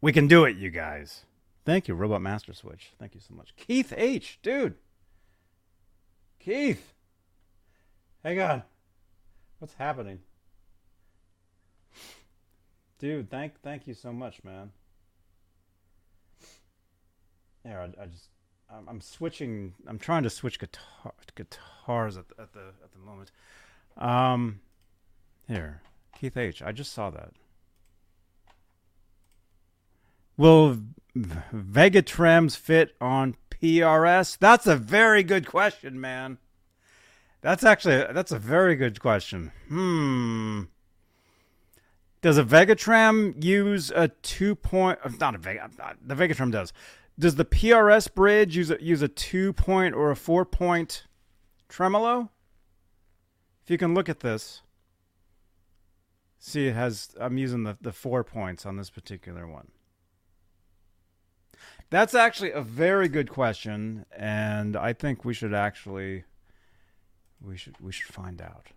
we can do it, you guys. Thank you, Robot Master Switch. Thank you so much. Keith H, dude. Keith. Hang on. What's happening? Dude, thank thank you so much, man. Yeah, I, I just... I'm, I'm switching... I'm trying to switch guitar, guitars at the, at the at the moment. Um, here. Keith H. I just saw that. Will Vegatrems fit on P R S? That's a very good question, man. That's actually, that's a very good question. Hmm. Does a Vegatrem use a two point, not a Vega, the Vegatrem does. Does the P R S bridge use a, use a two point or a four point tremolo? If you can look at this, see it has, I'm using the, the four points on this particular one. That's actually a very good question, and I think we should actually we should we should find out.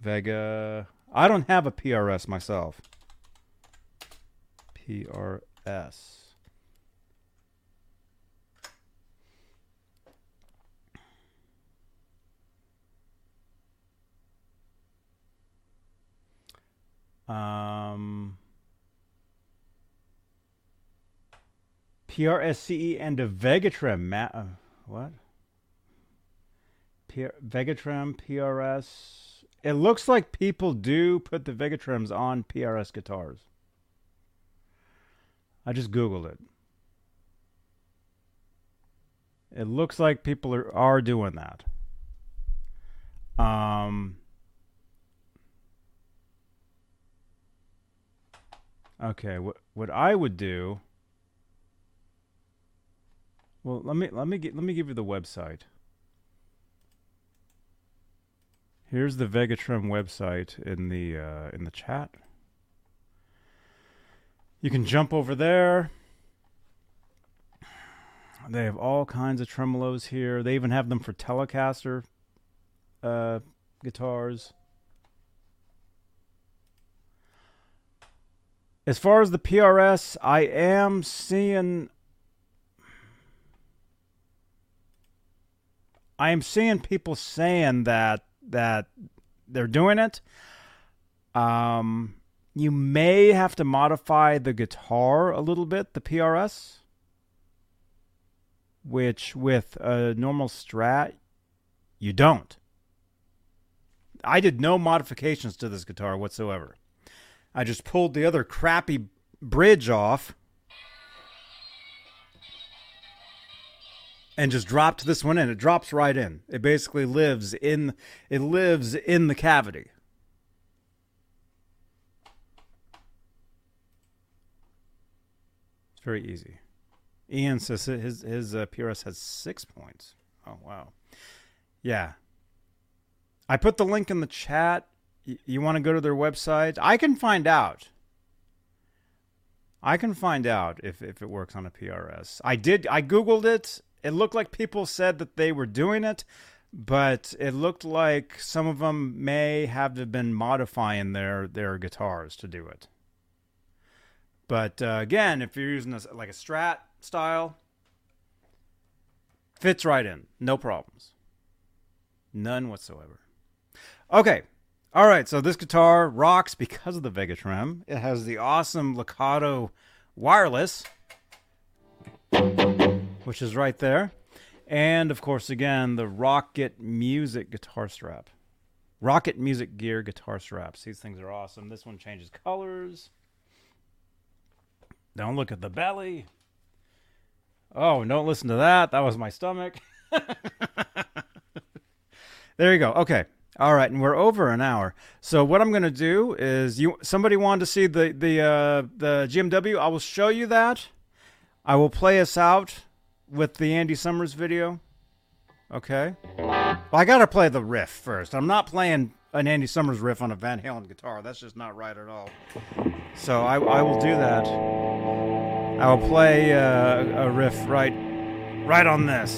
Vega, I don't have a P R S myself. P R S. Um P R S C E and a Vegatrem. Ma- uh, what? P- Vegatrem, P R S. It looks like people do put the Vegatrems on P R S guitars. I just Googled it. It looks like people are, are doing that. Um. Okay, what what I would do... Well, let me let me get, let me give you the website. Here's the Vegatrem website in the uh, in the chat. You can jump over there. They have all kinds of tremolos here. They even have them for Telecaster uh, guitars. As far as the P R S, I am seeing. I am seeing people saying that that they're doing it. Um, you may have to modify the guitar a little bit, the P R S, which with a normal Strat, you don't. I did no modifications to this guitar whatsoever. I just pulled the other crappy bridge off and just dropped this one in. It drops right in. It basically lives in it lives in the cavity. It's very easy. Ian says his his uh, P R S has six points. Oh wow, yeah. I put the link in the chat. Y- you want to go to their website? I can find out. I can find out if if it works on a P R S. I did. I Googled it. It looked like people said that they were doing it, but it looked like some of them may have been modifying their, their guitars to do it. But uh, again, if you're using this like a Strat style, fits right in. No problems. None whatsoever. Okay. All right. So this guitar rocks because of the Vegatrem. It has the awesome LEKATO wireless. Which is right there. And, of course, again, the Rocket Music Guitar Strap. Rocket Music Gear Guitar Straps. These things are awesome. This one changes colors. Don't look at the belly. Oh, don't listen to that. That was my stomach. There you go. Okay. All right, and we're over an hour. So what I'm going to do is, you somebody wanted to see the the uh, the G M W. I will show you that. I will play us out with the Andy Summers video. Okay. Well, I got to play the riff first. I'm not playing an Andy Summers riff on a Van Halen guitar. That's just not right at all. So I, I will do that. I will play uh, a riff right, right on this.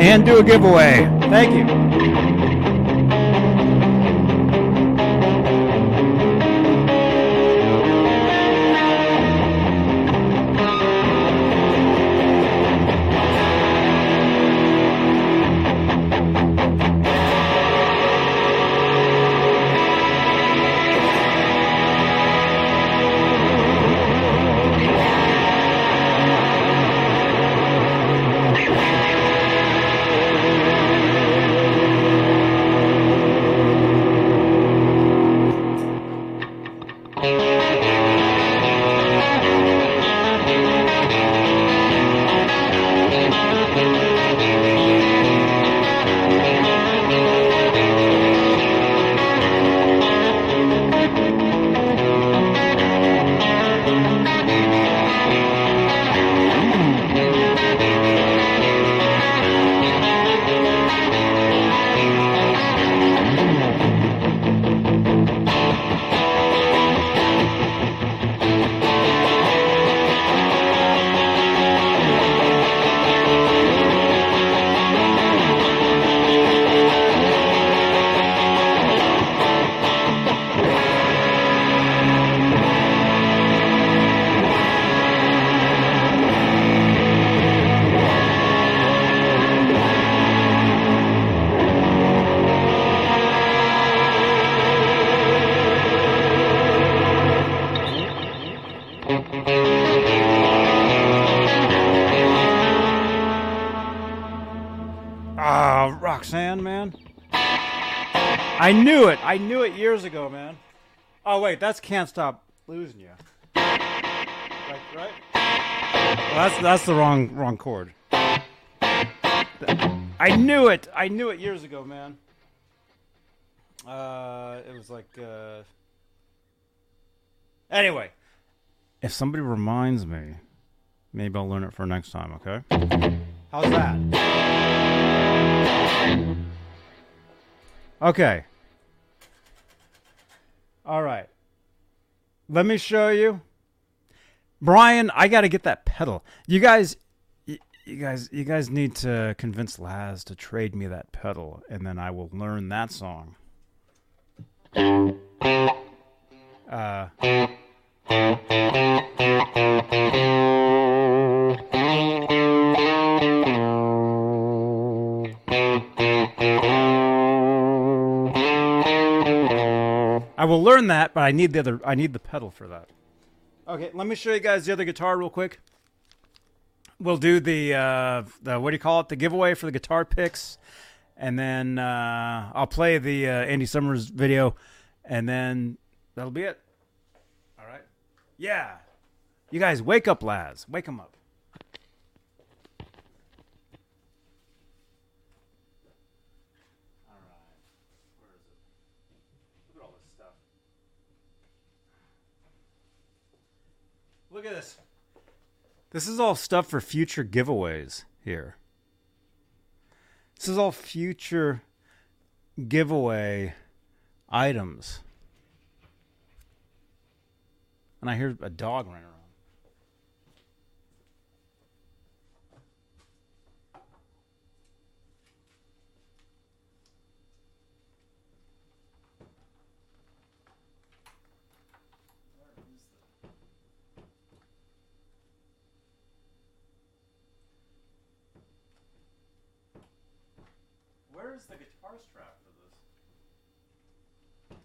And do a giveaway. Thank you. I knew it. I knew it years ago, man. Oh, wait. That's Can't Stop Losing You. Right? right? Well, that's that's the wrong wrong chord. I knew it. I knew it years ago, man. Uh, it was like... Uh... Anyway. If somebody reminds me, maybe I'll learn it for next time, okay? How's that? Okay. All right. Let me show you. Brian, I got to get that pedal. You guys you, you guys you guys need to convince Laz to trade me that pedal, and then I will learn that song. Uh I will learn that, but I need the other. I need the pedal for that. Okay, let me show you guys the other guitar real quick. We'll do the uh, the what do you call it? The giveaway for the guitar picks, and then uh, I'll play the uh, Andy Summers video, and then that'll be it. All right. Yeah, you guys, wake up, Laz. Wake him up. Look at this. This is all stuff for future giveaways here. This is all future giveaway items. And I hear a dog running around. Where's the guitar strap for this?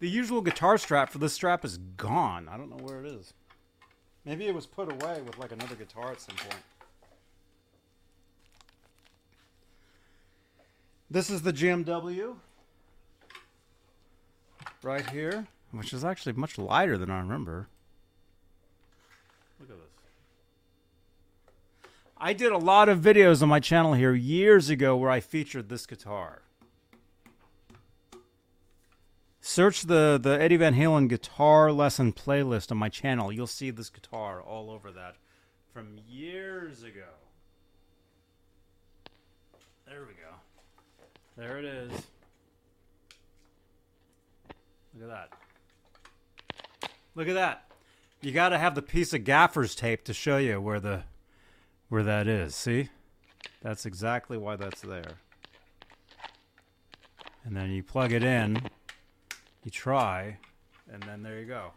The usual guitar strap for this strap is gone. I don't know where it is. Maybe it was put away with like another guitar at some point. This is the G M W right here, which is actually much lighter than I remember. Look at this. I did a lot of videos on my channel here years ago where I featured this guitar. Search the, the Eddie Van Halen guitar lesson playlist on my channel. You'll see this guitar all over that from years ago. There we go. There it is. Look at that. Look at that. You got to have the piece of gaffer's tape to show you where the where that is. See? That's exactly why that's there. And then you plug it in. You try, and then there you go.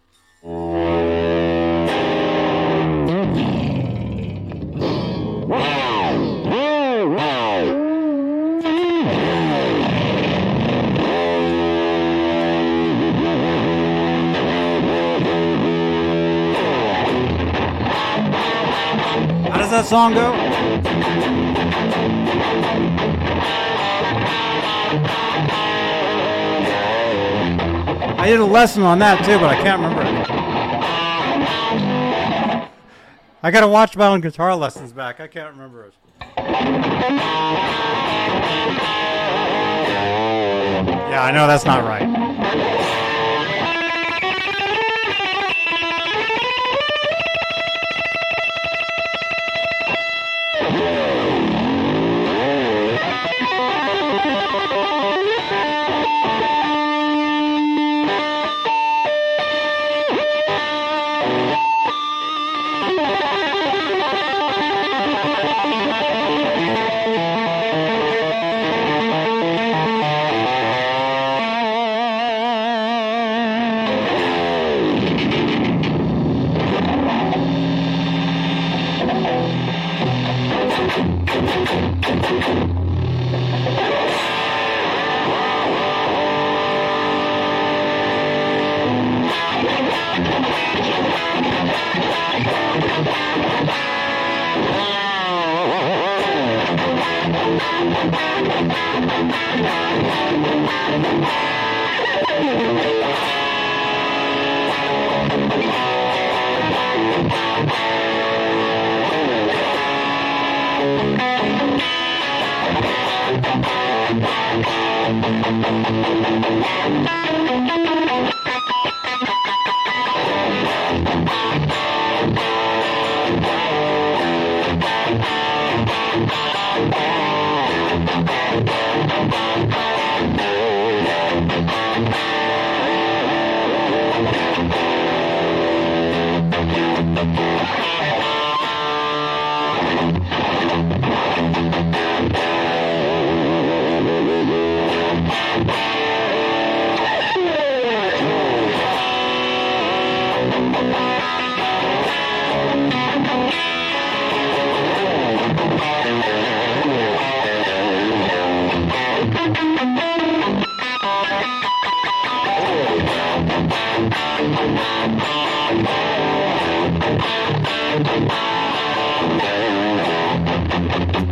How does that song go? I did a lesson on that too, but I can't remember it. I gotta watch my own guitar lessons back. I can't remember it. Yeah, I know that's not right.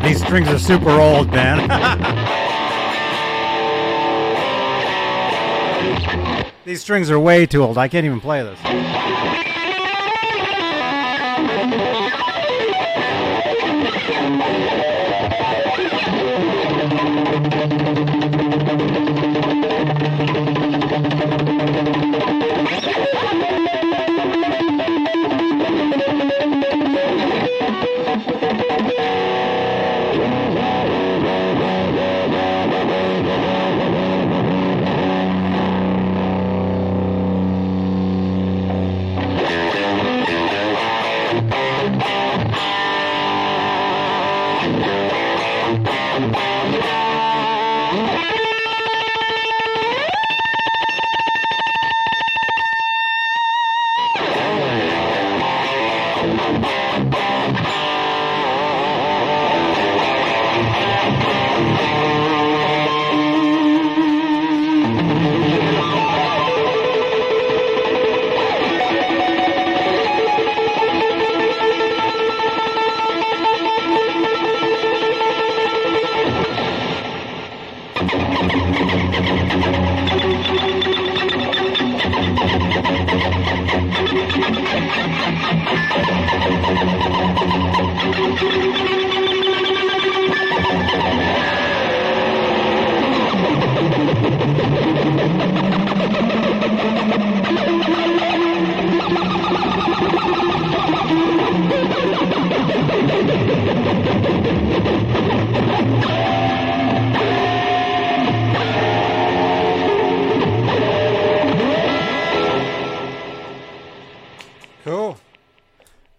These strings are super old, man. These strings are way too old. I can't even play this.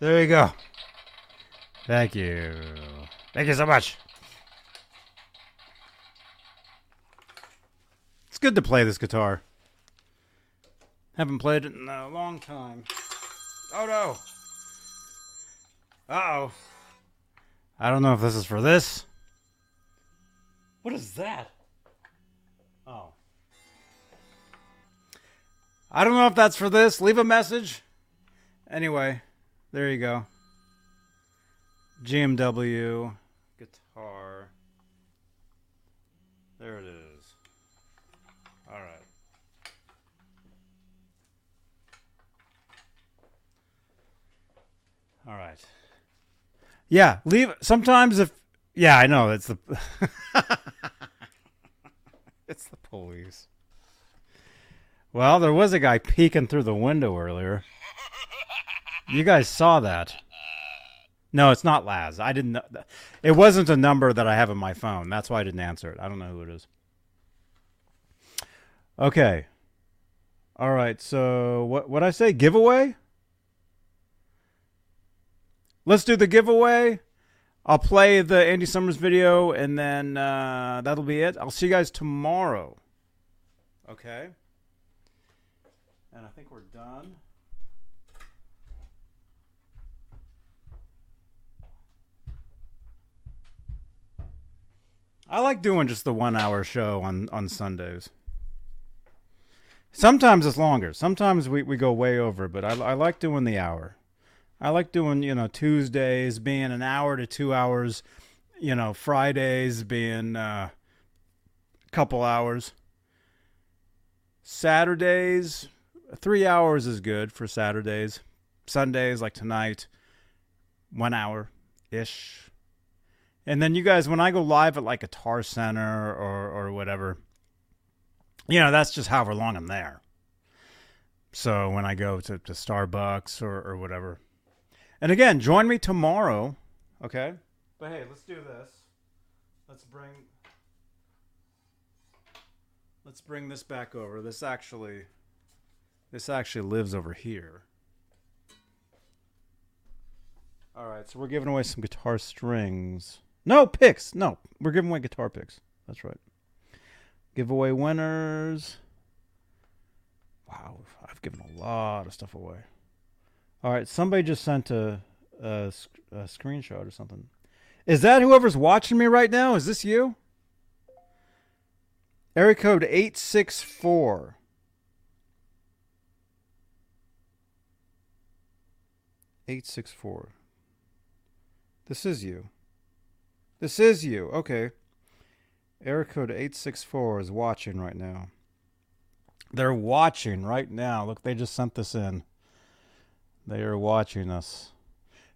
There you go. Thank you. Thank you so much. It's good to play this guitar. Haven't played it in a long time. Oh no! Uh-oh. I don't know if this is for this. What is that? Oh. I don't know if that's for this. Leave a message. Anyway, there you go. G M W guitar. There it is. All right. All right. Yeah, leave. Sometimes if. Yeah, I know. It's the. It's the police. Well, there was a guy peeking through the window earlier. You guys saw that. No, it's not Laz. I didn't know. It wasn't a number that I have on my phone. That's why I didn't answer it. I don't know who it is. Okay. All right. So what what I say? Giveaway? Let's do the giveaway. I'll play the Andy Summers video, and then uh, that'll be it. I'll see you guys tomorrow. Okay. And I think we're done. I like doing just the one-hour show on, on Sundays. Sometimes it's longer. Sometimes we, we go way over, but I, I like doing the hour. I like doing, you know, Tuesdays being an hour to two hours, you know, Fridays being uh, a couple hours. Saturdays, three hours is good for Saturdays. Sundays, like tonight, one hour-ish. And then you guys, when I go live at like Guitar Center or, or whatever, you know, that's just however long I'm there. So when I go to, to Starbucks or, or whatever. And again, join me tomorrow, okay? But hey, let's do this. Let's bring let's bring this back over. This actually this actually lives over here. All right, so we're giving away some guitar strings. No, picks. No, we're giving away guitar picks. That's right. Giveaway winners. Wow, I've given a lot of stuff away. All right, somebody just sent a, a, a screenshot or something. Is that whoever's watching me right now? Is this you? Area code eight six four. eight six four. This is you. This is you. Okay. Area code eight six four is watching right now. They're watching right now. Look, they just sent this in. They are watching us.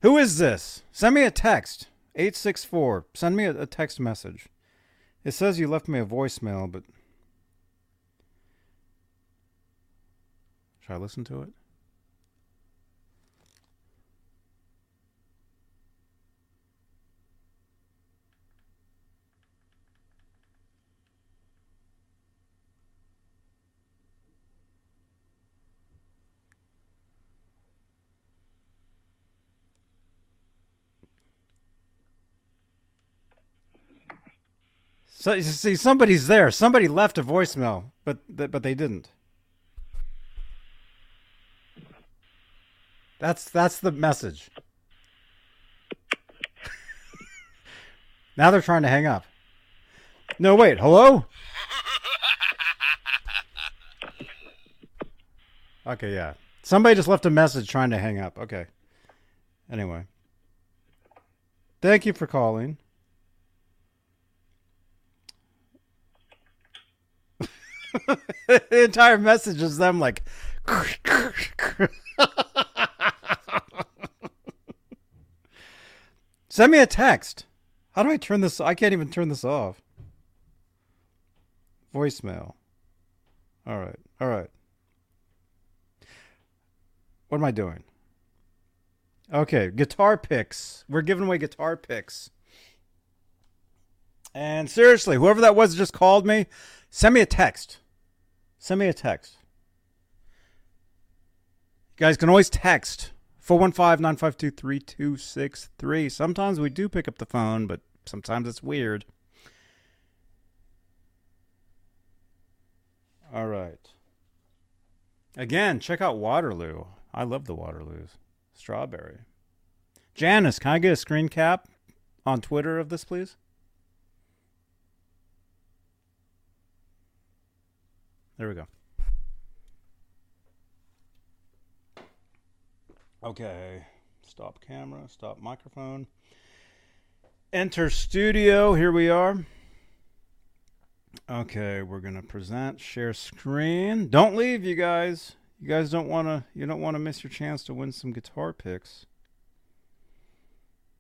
Who is this? Send me a text. eight six four. Send me a, a text message. It says you left me a voicemail, but... Should I listen to it? So you see, somebody's there. Somebody left a voicemail, but but they didn't. That's that's the message. Now they're trying to hang up. No, wait. Hello? Okay, yeah. Somebody just left a message trying to hang up. Okay. Anyway. Thank you for calling. The entire message is them like Send me a text. How do I turn this? I can't even turn this off. Voicemail. All right. All right. What am I doing? Okay, guitar picks. We're giving away guitar picks. And seriously, whoever that was that just called me, send me a text. Send me a text. You guys can always text four one five, nine five two, three two six three. Sometimes we do pick up the phone, but sometimes it's weird. All right. Again, check out Waterloo. I love the Waterloos. Strawberry. Janice, can I get a screen cap on Twitter of this, please? There we go. Okay. Stop camera. Stop microphone. Enter studio. Here we are. Okay, we're gonna present, share screen. Don't leave, you guys. You guys don't wanna you don't wanna miss your chance to win some guitar picks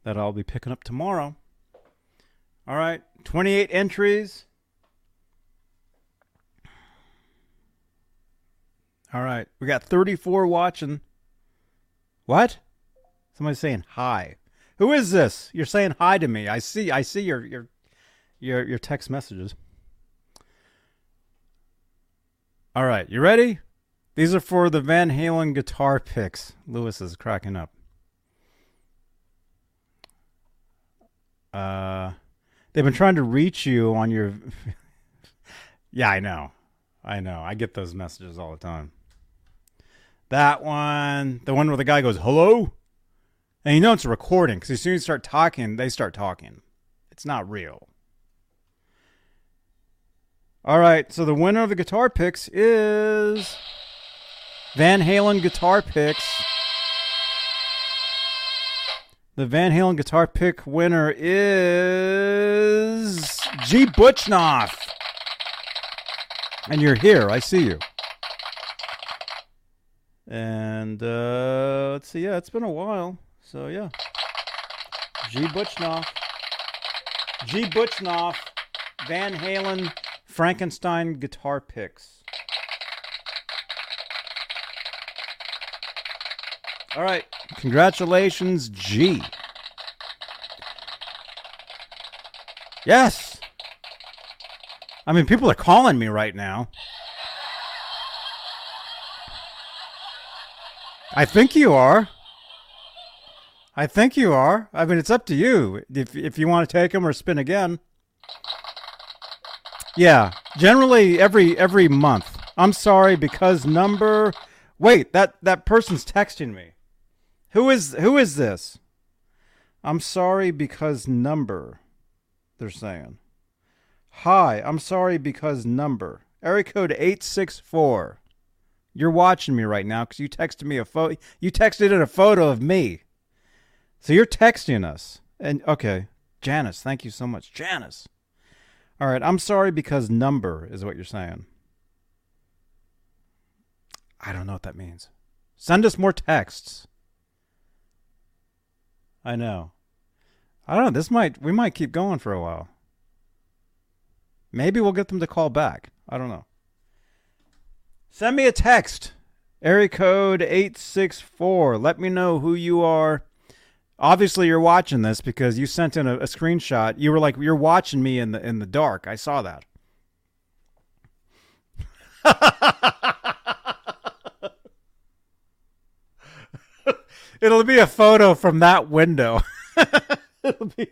that I'll be picking up tomorrow. All right, twenty-eight entries. All right, we got thirty-four watching. What? Somebody's saying hi. Who is this? You're saying hi to me. I see. I see your your your your text messages. All right, you ready? These are for the Van Halen guitar picks. Lewis is cracking up. Uh, they've been trying to reach you on your... yeah, I know. I know. I get those messages all the time. That one, the one where the guy goes, hello? And you know it's a recording, because as soon as you start talking, they start talking. It's not real. All right, so the winner of the guitar picks is Van Halen guitar picks. The Van Halen guitar pick winner is G. Butchnoff. And you're here. I see you. And uh, let's see. Yeah, it's been a while. So, yeah. G. Butchnoff. G. Butchnoff, Van Halen Frankenstein guitar picks. All right. Congratulations, G. Yes. I mean, people are calling me right now. I think you are. I think you are. I mean, it's up to you if if you want to take them or spin again. Yeah, generally every every month. I'm sorry because number... Wait, that, that person's texting me. Who is who is this? I'm sorry because number, they're saying. Hi, I'm sorry because number. Area code eight six four. You're watching me right now because you texted me a photo. You texted in a photo of me. So you're texting us. And okay, Janice, thank you so much. Janice. All right, I'm sorry because number is what you're saying. I don't know what that means. Send us more texts. I know. I don't know. This might, we might keep going for a while. Maybe we'll get them to call back. I don't know. Send me a text. Area code eight six four. Let me know who you are. Obviously, you're watching this because you sent in a, a screenshot. You were like, you're watching me in the in the dark. I saw that. It'll be a photo from that window. It'll be...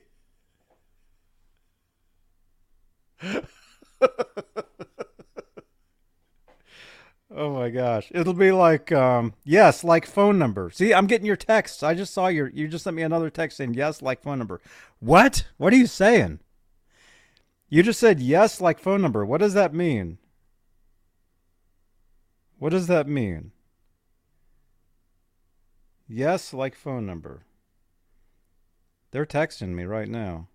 Oh my gosh. It'll be like, um, yes, like phone number. See, I'm getting your texts. I just saw your, you just sent me another text saying, yes, like phone number. What? What are you saying? You just said, yes, like phone number. What does that mean? What does that mean? Yes, like phone number. They're texting me right now.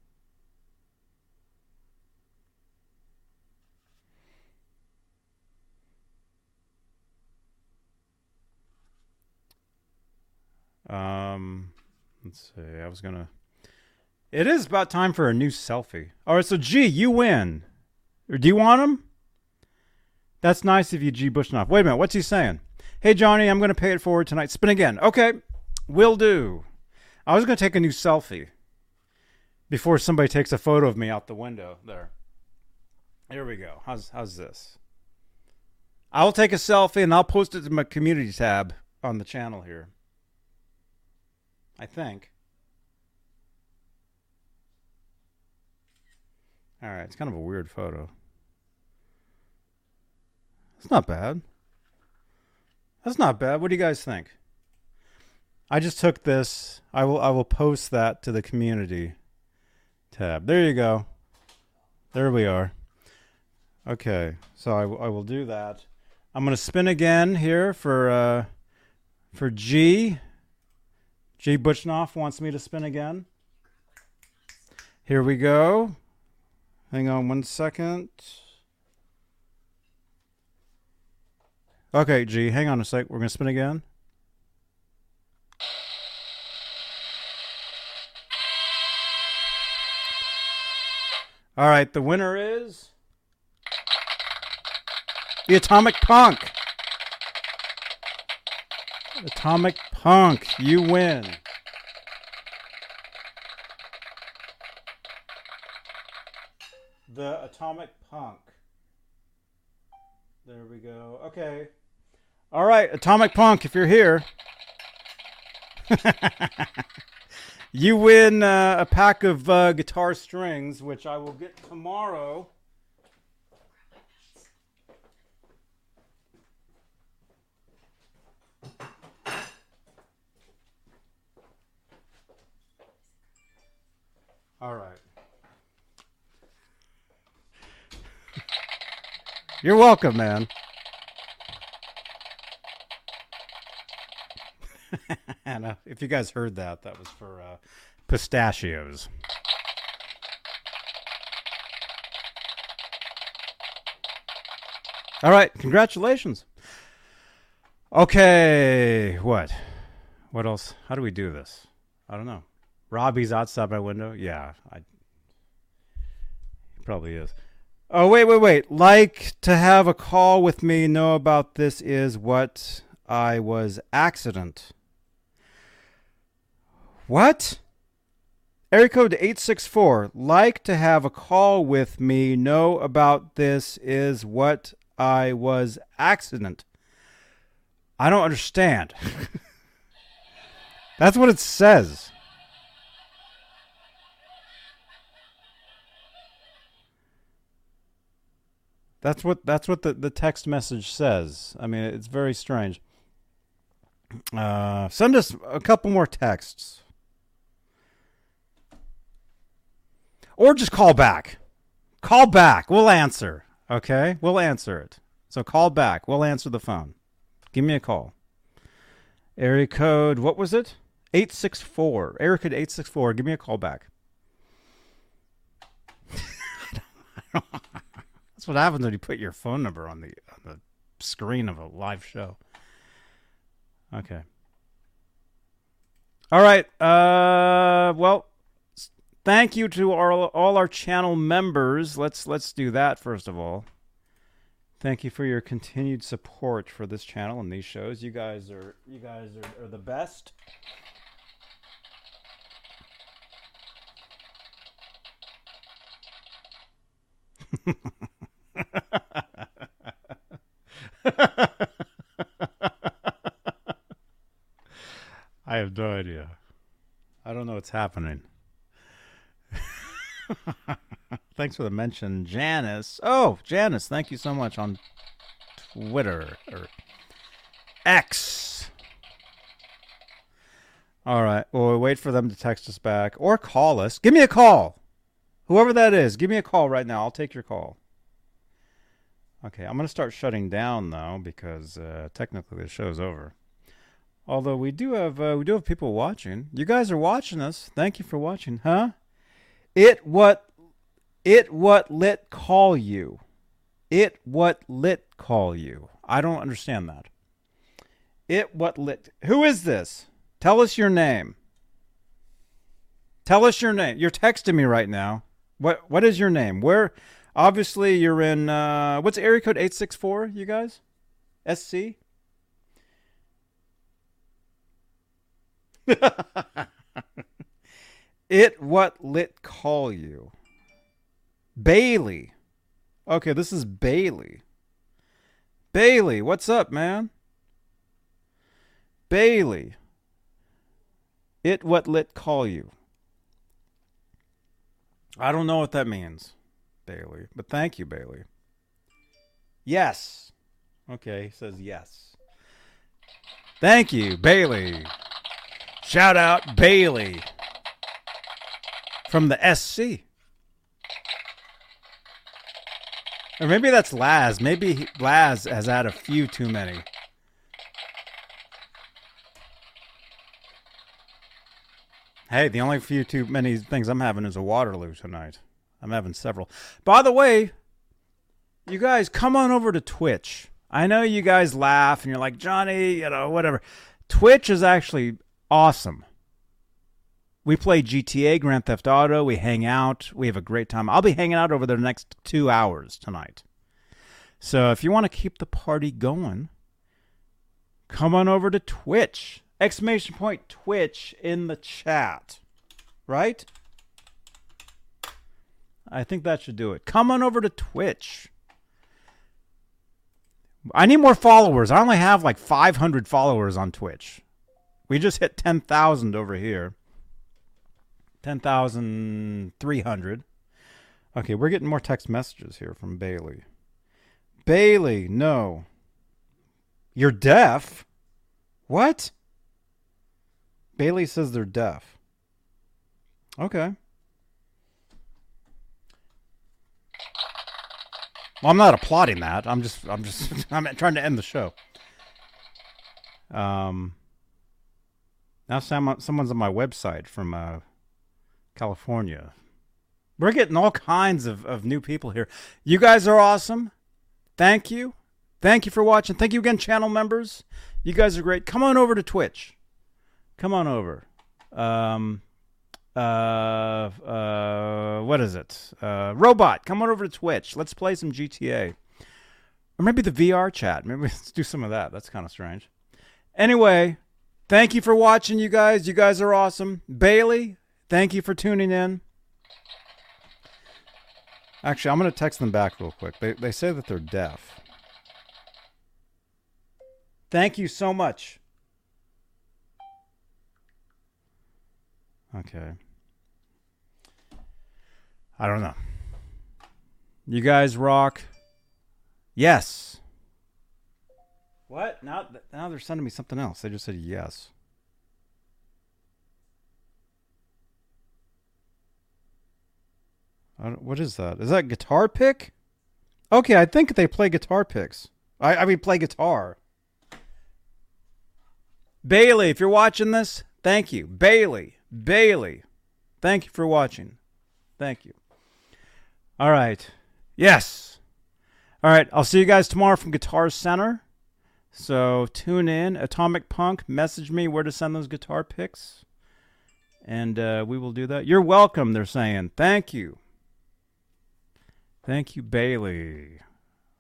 Um, let's see. I was gonna. It is about time for a new selfie. All right, so G, you win. Or do you want him? That's nice of you, G. Butchnoff. Wait a minute. What's he saying? Hey Johnny, I'm gonna pay it forward tonight. Spin again. Okay, will do. I was gonna take a new selfie before somebody takes a photo of me out the window. There. Here we go. How's how's this? I will take a selfie and I'll post it to my community tab on the channel here. I think. All right, it's kind of a weird photo. It's not bad. That's not bad. What do you guys think? I just took this. I will I will post that to the community tab. There you go. There we are. Okay, so I, w- I will do that. I'm going to spin again here for uh, for G. G. Butchnoff wants me to spin again. Here we go. Hang on one second. Okay, G, hang on a sec. We're going to spin again. All right, the winner is... The Atomic Punk. Atomic Punk, you win. The Atomic Punk. There we go. Okay. All right, Atomic Punk, if you're here, you win uh, a pack of uh, guitar strings, which I will get tomorrow. All right. You're welcome, man. And uh, if you guys heard that, that was for uh, pistachios. All right. Congratulations. Okay. What? What else? How do we do this? I don't know. Robbie's outside my window. Yeah, I, he probably is. Oh, wait, wait, wait. Like to have a call with me, know about this is what I was accident. What? Area code eight six four. Like to have a call with me, know about this is what I was accident. I don't understand. That's what it says. That's what that's what the, the text message says. I mean, it's very strange. Uh, send us a couple more texts. Or just call back. Call back. We'll answer. Okay? We'll answer it. So call back. We'll answer the phone. Give me a call. Area code, what was it? eight six four. Area code eight six four. Give me a call back. I don't That's what happens when you put your phone number on the on the screen of a live show. Okay. All right. Uh, well, thank you to our, all our channel members. Let's let's do that first of all. Thank you for your continued support for this channel and these shows. You guys are you guys are, are the best. I have no idea. I don't know what's happening. Thanks for the mention, Janice. Oh, Janice, thank you so much on Twitter or X. All right. Well, we'll wait for them to text us back or call us. Give me a call. Whoever that is, give me a call right now. I'll take your call. Okay, I'm going to start shutting down though because uh, technically the show's over. Although we do have uh, we do have people watching. You guys are watching us. Thank you for watching, huh? It what it what lit call you? It what lit call you? I don't understand that. It what lit? Who is this? Tell us your name. Tell us your name. You're texting me right now. What what is your name? Where? Obviously, you're in, uh, what's area code eight six four, you guys? S C? It what lit call you? Bailey. Okay, this is Bailey. Bailey, what's up, man? Bailey. It what lit call you. I don't know what that means, Bailey, but thank you, Bailey. Yes. Okay, he says yes. Thank you, Bailey. Shout out, Bailey. From the S C. Or maybe that's Laz. Maybe Laz has had a few too many. Hey, the only few too many things I'm having is a Waterloo tonight. I'm having several. By the way, you guys, come on over to Twitch. I know you guys laugh and you're like, Johnny, you know, whatever. Twitch is actually awesome. We play G T A, Grand Theft Auto. We hang out. We have a great time. I'll be hanging out over the next two hours tonight. So if you want to keep the party going, come on over to Twitch. Exclamation point Twitch in the chat, right? I think that should do it. Come on over to Twitch. I need more followers. I only have like five hundred followers on Twitch. We just hit ten thousand over here. ten thousand three hundred. Okay, we're getting more text messages here from Bailey. Bailey, no. You're deaf? What? Bailey says they're deaf. Okay. Well, I'm not applauding that. I'm just, I'm just, I'm trying to end the show. Um. Now someone, someone's on my website from uh, California. We're getting all kinds of, of new people here. You guys are awesome. Thank you. Thank you for watching. Thank you again, channel members. You guys are great. Come on over to Twitch. Come on over. Um, uh, uh, what is it? Uh, Robot, come on over to Twitch. Let's play some G T A. Or maybe the V R chat. Maybe let's do some of that. That's kind of strange. Anyway, thank you for watching, you guys. You guys are awesome. Bailey, thank you for tuning in. Actually, I'm going to text them back real quick. They, they say that they're deaf. Thank you so much. Okay. I don't know. You guys rock. Yes. What? Now, now they're sending me something else. They just said yes. I don't, what is that? Is that guitar pick? Okay, I think they play guitar picks. I, I mean, play guitar. Bailey, if you're watching this, thank you. Bailey. Bailey, thank you for watching. Thank you. All right. Yes. All right. I'll see you guys tomorrow from Guitar Center. So tune in. Atomic Punk, message me where to send those guitar picks. And uh, we will do that. You're welcome, they're saying. Thank you. Thank you, Bailey.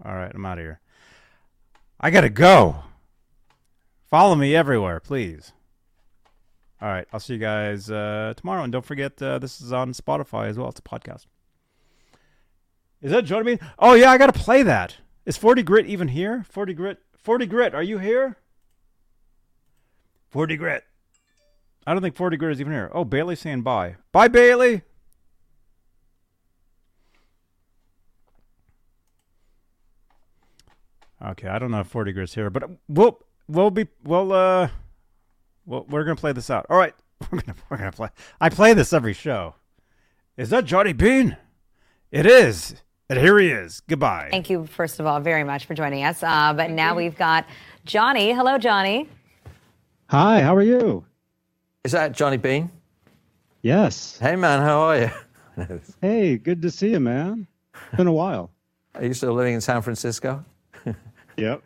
All right. I'm out of here. I got to go. Follow me everywhere, please. All right, I'll see you guys uh, tomorrow. And don't forget, uh, this is on Spotify as well. It's a podcast. Is that, you know what I mean? Oh, yeah, I got to play that. Is forty Grit even here? forty Grit. forty Grit, are you here? forty Grit. I don't think forty Grit is even here. Oh, Bailey's saying bye. Bye, Bailey. Okay, I don't know if forty Grit's here, but we'll, we'll be, we'll, uh... Well, we're going to play this out. All right. We're going we're gonna to play. I play this every show. Is that Johnny Bean? It is. And here he is. Goodbye. Thank you, first of all, very much for joining us. Uh, but now we've got Johnny. Hello, Johnny. Hi. How are you? Is that Johnny Bean? Yes. Hey, man. How are you? Hey, good to see you, man. It's been a while. Are you still living in San Francisco? Yep.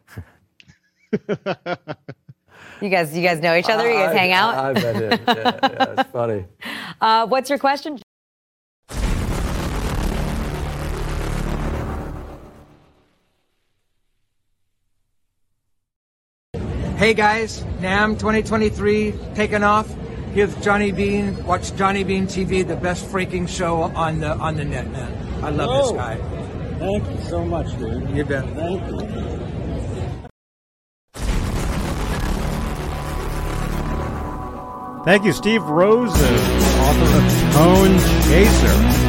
You guys, you guys know each other. You guys I, hang out. I, I bet it. Yeah, yeah, it's funny. Uh, what's your question? Hey guys, NAMM twenty twenty-three taking off. Here's Johnny Bean. Watch Johnny Bean T V, the best freaking show on the on the net, man. I love Whoa. This guy. Thank you so much, dude. You bet. Thank you. Thank you, Steve Rose, author of Tone Chaser.